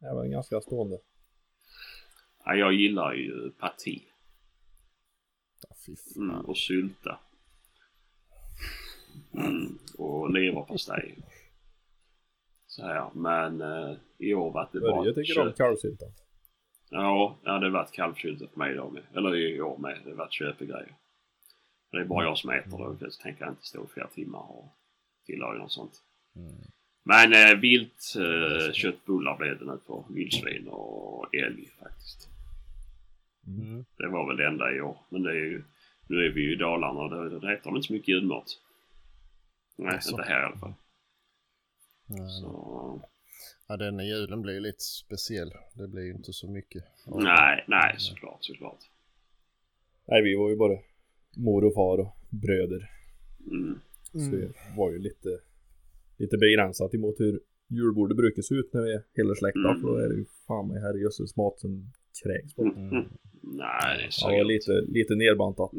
Det var ganska stående. Ja, jag gillar ju parti. Och sylta. Och leverpastej. Så här, men i år var det bara. Börje tycker om kalvsylta. Ja, det var kalvsylta för mig då med. Eller i år med, det var köpegrejer. Det är bara jag som äter det, så tänker jag inte stå i flera timmar och tillaga något sånt. Men vilt köttbullar blev det nu på vildsvin och älg faktiskt. Det var väl det enda i år. Men det är ju, nu är vi ju i Dalarna och det äter inte så mycket julmat. Nej, alltså. Inte här i alla fall. Så. Ja, den julen blir ju lite speciell. Det blir ju inte så mycket. Nej, såklart. Nej, vi var ju bara mor och far och bröder. Så det var ju lite begränsat emot hur julbordet brukar se ut när vi är hela släkten. För då är det ju fan med herrejösses mat som kräks på. Nej, det är så lite nerbantat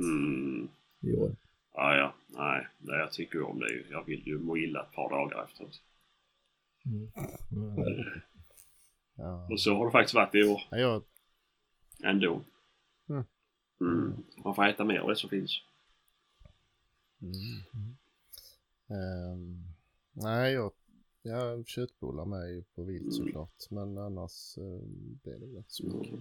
i år. Ja. Nej, jag tycker om det ju. Jag vill ju må illa ett par dagar efteråt. Ja. Och så har det faktiskt varit i år. Ja. Ändå. Man får äta mer av det som finns. Nej, jag köttbullar mig på vilt såklart, men annars blir det rätt så mycket.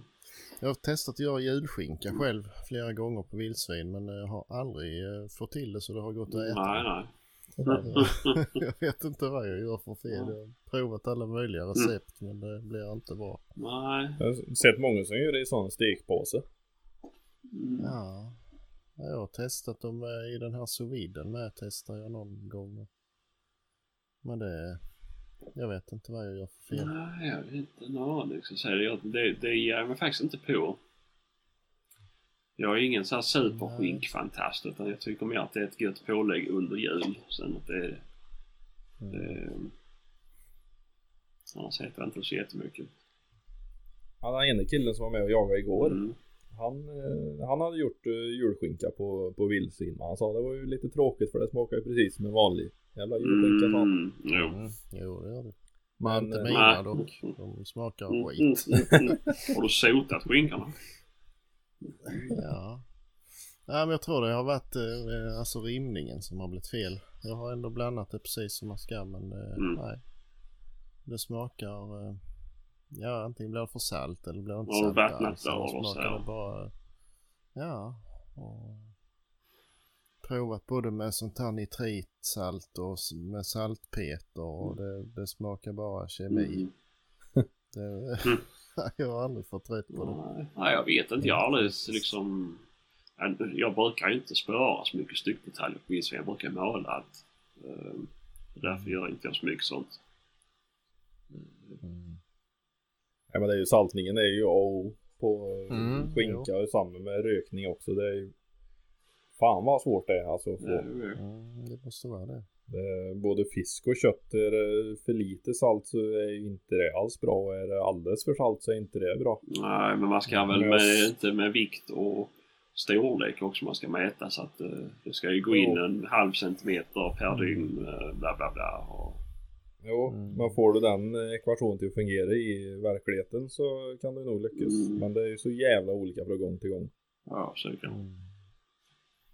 Jag har testat att göra julskinka själv flera gånger på vildsvin, men jag har aldrig fått till det, så det har gått att äta. Nej. Jag vet inte vad jag gör för fel. Jag har provat alla möjliga recept, men det blir inte bra. Nej. Jag har sett många som gör det i sån stekpåse. Ja. Jag har testat dem i den här sous-viden med, testar jag någon gång. Men det, jag vet inte vad jag gör för fel. Nej, jag vet inte någon liksom, så här, det ger mig faktiskt inte på. Jag är ingen så här superskinkfantast, utan jag tycker mer att det är ett gott pålägg under jul. Sen att det är annars heter det inte så jättemycket. Ja, den ena killen som var med och jagade igår, han hade gjort julskinka på vildsvin. Han sa det var ju lite tråkigt för det smakar ju precis som en vanlig jävla julskinka. Jo, det gör det. Men inte mina dock, de smakar skit. Har du sotat skinkarna? Ja. Nej, men jag tror det har varit alltså rimningen som har blivit fel. Jag har ändå blandat det precis som man ska, men nej. Det smakar ja, antingen blir det för salt eller blir det inte salt. Det smakar bara ja. Och provat både med sånt här nitritsalt och med saltpeter och det smakar bara kemi. Jag har aldrig fått rätt på det. Nej, jag vet inte. Jag brukar inte spara så mycket styckdetaljer på vildsvin. Jag brukar måla allt. Därför gör jag inte så mycket sånt. Ja, men det är ju saltningen, det är ju på skinka och samma med rökning också. Det är ju fan vad svårt det är alltså att få. Det måste vara det. Både fisk och kött, är för lite salt så är inte det alls bra, och är det alldeles för salt så är inte det bra. Nej, men man ska väl inte med vikt och storlek också man ska mäta, så att det ska ju gå in en halv centimeter per dygn bla bla bla och... Jo, men får du den ekvationen till att fungera i verkligheten så kan du nog lyckas. Men det är ju så jävla olika från gång till gång. Ja, säkert.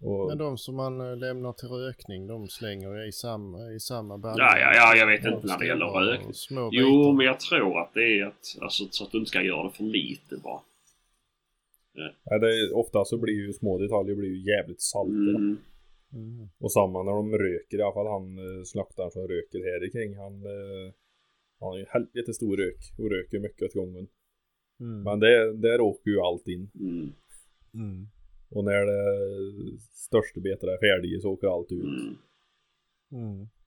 Och... Men de som man lämnar till rökning, de slänger i samma band. Ja, jag vet inte när det gäller rökning. Jo, men jag tror att det är att, alltså, så att du inte ska göra det för lite bara. Ja, ofta så blir ju små detaljer blir ju jävligt saltiga. Och samma när de röker, i alla fall han slaktaren som röker här ikring, han har ju helvete stor rök och röker mycket åt gången. Men där åker ju allt in. Och när det största betet är färdigt så åker allt ut.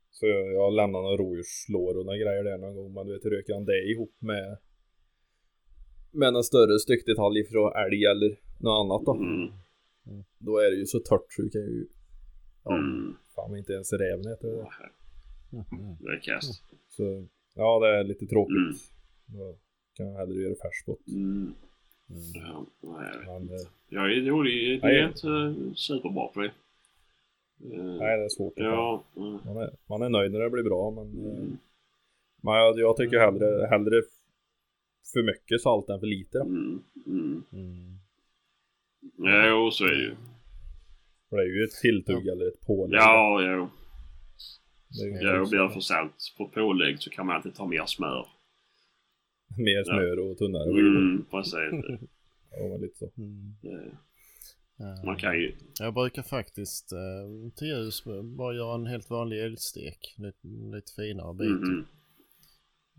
Så jag lämnar några rådjurslår och några grejer där någon gång. Men du vet, röker han det ihop med en större styckdetalj från älg eller något annat då. Då är det ju så torrt så du kan ju... Ja, fan inte ens räven heter det. Det är kast. Så, ja, det är lite tråkigt. Då kan jag hellre göra färskott. Ja, nej, jag är dålig. Det är inte superbra på det. Nej, det är svårt. Ja. Man är nöjd när det blir bra, men jag tycker hellre för mycket salt än för lite. Ja, så är det ju. För det är ju ett tilltugg eller ett pålägg. Ja. Jag blir för salt på pålägg så kan man inte ta mer smör. Mer smör och tunnare precis. Ja, lite så. Man kan ju... Jag brukar faktiskt till ljus bara göra en helt vanlig älgstek. Lite finare bit.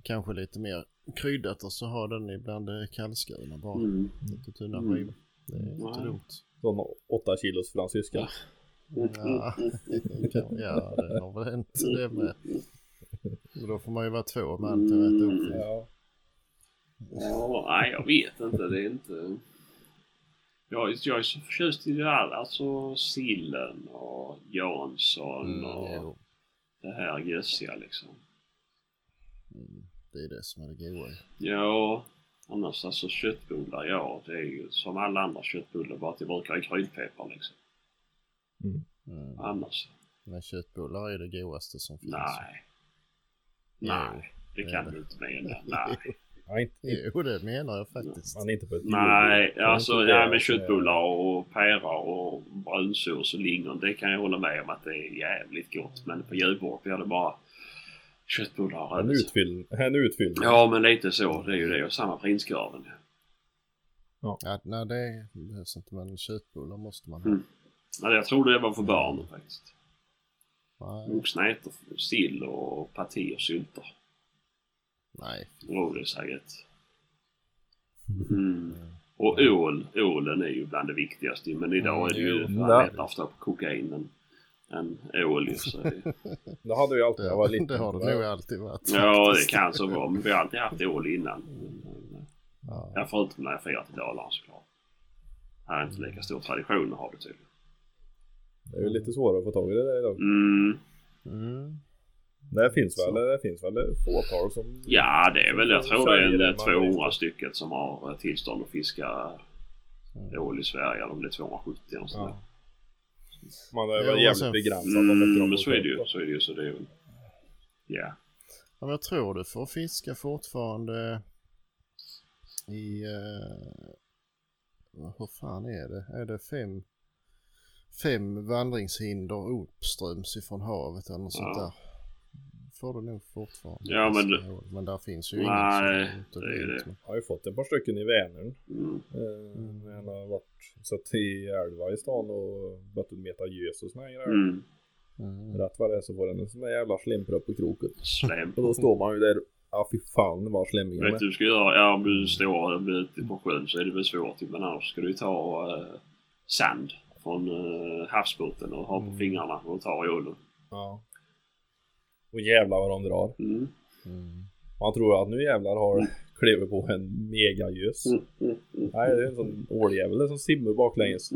Kanske lite mer kryddat, och så har den ibland kallskurna bara. Lite tunna skivor. Det är inte roligt. De 8 kilos fransyska. Ja, det har väl inte det med. Och då får man ju vara 2 man till att äta upp. Nej, jag vet inte. Det är inte... Jag är så förtjust i det här. Alltså sillen och Jansson och det här gössiga liksom. Det är det som är det goda. Ja, annars alltså köttbullar, det är ju som alla andra köttbullar, bara att det brukar i kryddpeppar liksom. Annars. Men köttbullar är det godaste som finns. Nej, det kan du inte mena. Nej. Jo, det menar jag faktiskt. Med köttbullar och pära och brunsås och lingon, det kan jag hålla med om att det är jävligt gott. Men på julbord blir det bara köttbullar. En utfyllning. Ja, men lite så. Det är ju det. Och samma prinskorven. Ja, nej, det behövs inte. Men köttbullar måste man ha. Jag tror det var för barn faktiskt. Vuxna äter sill och parti och sylter. Nej. Och det är så gött. Mm. Och ålen är ju bland det viktigaste. Men idag är det ju lättare att få kokain än ål i sig. Det har du ju alltid varit lite. Det har du nog alltid varit. Ja, det kan så vara. Men vi har alltid haft ål innan. Ja. Jag får inte när jag firar till Dalarna såklart. Det är inte lika stor tradition att ha det tydligen. Det är ju lite svårare att få tag i det där idag. Mm. Mm. Det finns väl fåtal som... Ja, det är väl, jag tror det är 200 stycken som har tillstånd att fiska ål i Sverige, eller om det är 270 eller sådär. Ja. Man är väl jävligt begränsad. Men så är det ju. Så det är ju... Yeah. Ja. Men jag tror du får fiska fortfarande i... Hur fan är det? Är det 5 vandringshinder uppströms ifrån havet eller något sånt där? Får du nog fortfarande. Ja, men där finns ju inget. Nej, det är det. Jag har ju fått ett par stycken i Vänern. Jag har varit satt i älva i stan och börjat meta gös och såna här grejer. Rätt vad det är så var det en sån där jävla slämper upp på kroken. Och då står man ju där. Ja, fy fan, vad slämmingar med. Vet du vad du ska göra? Ja, om du står ute på sjön så är det väl svårt. Men annars ska du ta sand från havsbotten och ha på fingrarna och ta ålen. Ja. Och jävlar vad de drar. Man tror att nu jävlar har klever på en megagös. Nej, det är en sån åljävel som simmar baklänges.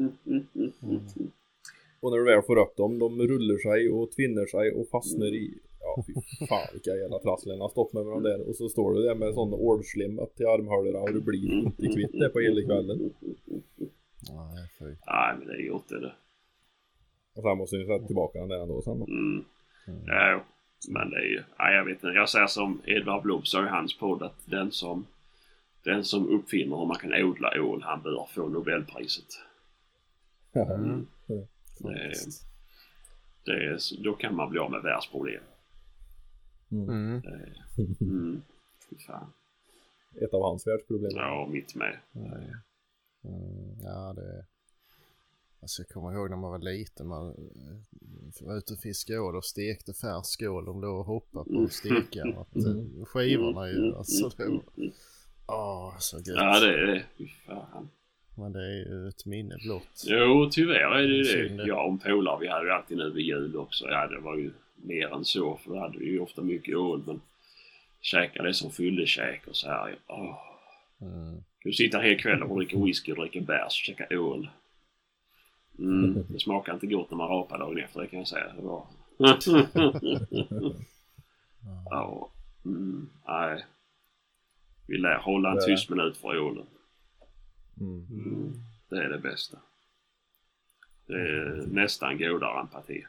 Och när du väl får upp dem, de rullar sig och tvinnar sig och fastnar i. Ja, fy fan, vilka jävla trasslen har stått med dem där. Och så står du där med sån ålslim upp till armhålorna och du blir inte kvitt det på hela kvällen. Nej, men det är gjort det. Och sen måste du sätta tillbaka den där ändå sen då. Ja, men det är ju... Nej, jag vet inte. Jag säger som Edvard Blom sa i hans podd att den som uppfinner hur man kan odla ål, han bör få Nobelpriset. Då kan man bli av med världsproblem. Fan. Ett av hans världsproblem. Ja, mitt med. Ja, det... Alltså, jag kommer ihåg när man var liten, man var ute och fiskade ål och stekte färsk ål och då hoppade på stekar och skivorna ju, alltså det var... så gött. Ja, det är det. Fan. Men det är ju ett minne blott. Jo, tyvärr är det. Ja, om polar, vi hade ju alltid nu vid jul också. Ja, det var ju mer än så, för då hade vi ju ofta mycket ål, men käkade det som fyllekäk och så här. Du sitter här ikväll och dricker whisky och dricker bärs och käkar ål. Det smakar inte gott när man rapar dagen efter, det kan jag säga. Det var... nej. Vi lär hålla en tyst minut för ålen. Det är det bästa. Det är nästan godare än parti.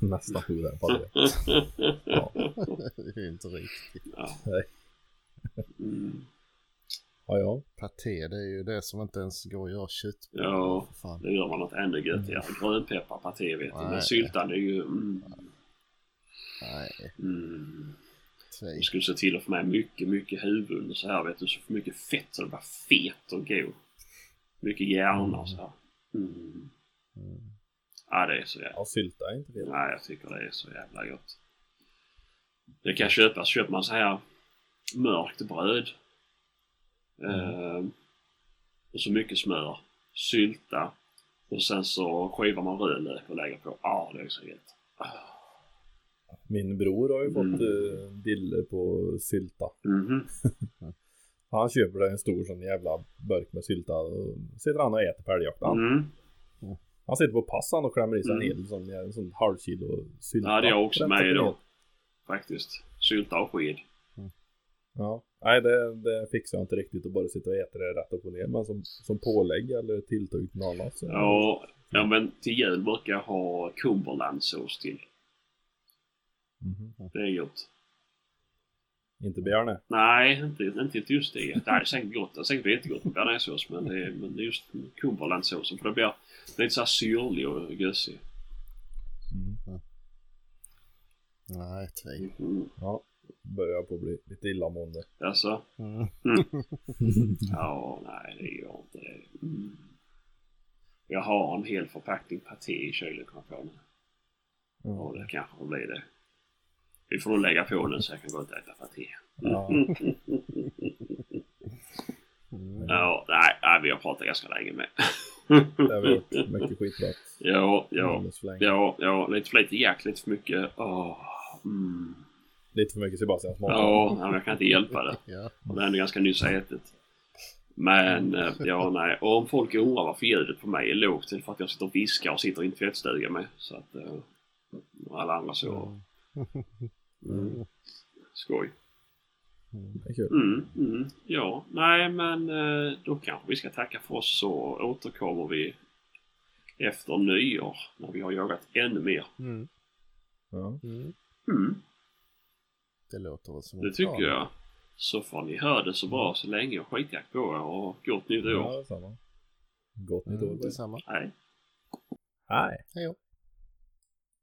Nästan godare än parti. Ja. Det är inte riktigt. Ja. Nej. Ja. Paté, det är ju det som inte ens går att göra kött. Ja, det gör man något ännu göttigare. Grönpeppar, paté, vet du. Men syltan är ju... Nej. Du skulle se till att få med mycket, mycket huvud och så här, vet du. Så för mycket fett så det bara fet och god. Mycket hjärna och så här. Ja, det är så jävla... Ja, sylta är inte det. Nej, jag tycker det är så jävla gott. Det kan köpas. Köper man så här mörkt bröd. Och så mycket smör, sylta och sen så skivar man rödlök och lägger på. Det är så gott. Min bror har ju fått dille på sylta. Han köper en stor sån jävla burk med sylta och sitter han och äter pärljaktan. Han sitter på passan och klämmer i sig en sån halv kilo sylta. Ja, det är också mig då. Faktiskt, sylta och sked. Ja, nej, det fixar jag inte riktigt att bara sitta och äta det rätt upp och ner, men som pålägg eller tilltugg till något annat. Ja, men till jul brukar jag ha Cumberlandsås till. Det är gott. Inte björne? Nej, inte just det. Det är säkert gott, det är säkert jättegott med björnesås, men det är just Cumberlandsåsen, för det blir lite så här syrlig och gösig. Nej, tvej. Ja. Börjar på bli lite illamående. Alltså? Ja, nej, det gör inte det. Jag har en hel förpackning paté i kylen. Ja, det kanske det blir det. Vi får nog lägga på den så jag kan gå ut och äta faté. Ja. Ja, nej, vi har pratat ganska länge med. Det har varit mycket skitprat. Ja, lite för lite jack, lite för mycket. Lite för mycket Sebastian. Ja, men jag kan inte hjälpa det. Ja. Det är ändå ganska nyss ätet. Men, ja, nej. Och om folk undrar varför ljudet på mig är lågt, det är för att jag sitter och viskar och sitter i en tvättstuga med. Så att, alla andra så. Skoj. Ja, nej, men då kanske vi ska tacka för oss, så återkommer vi efter nyår när vi har jagat ännu mer. Det låter väl som det tycker bra. Jag så får ni höra det så bra så länge och skitjakt på er och gott nytt år. Ja, detsamma. Gott nytt år. Detsamma. Hej. Hej. Hej.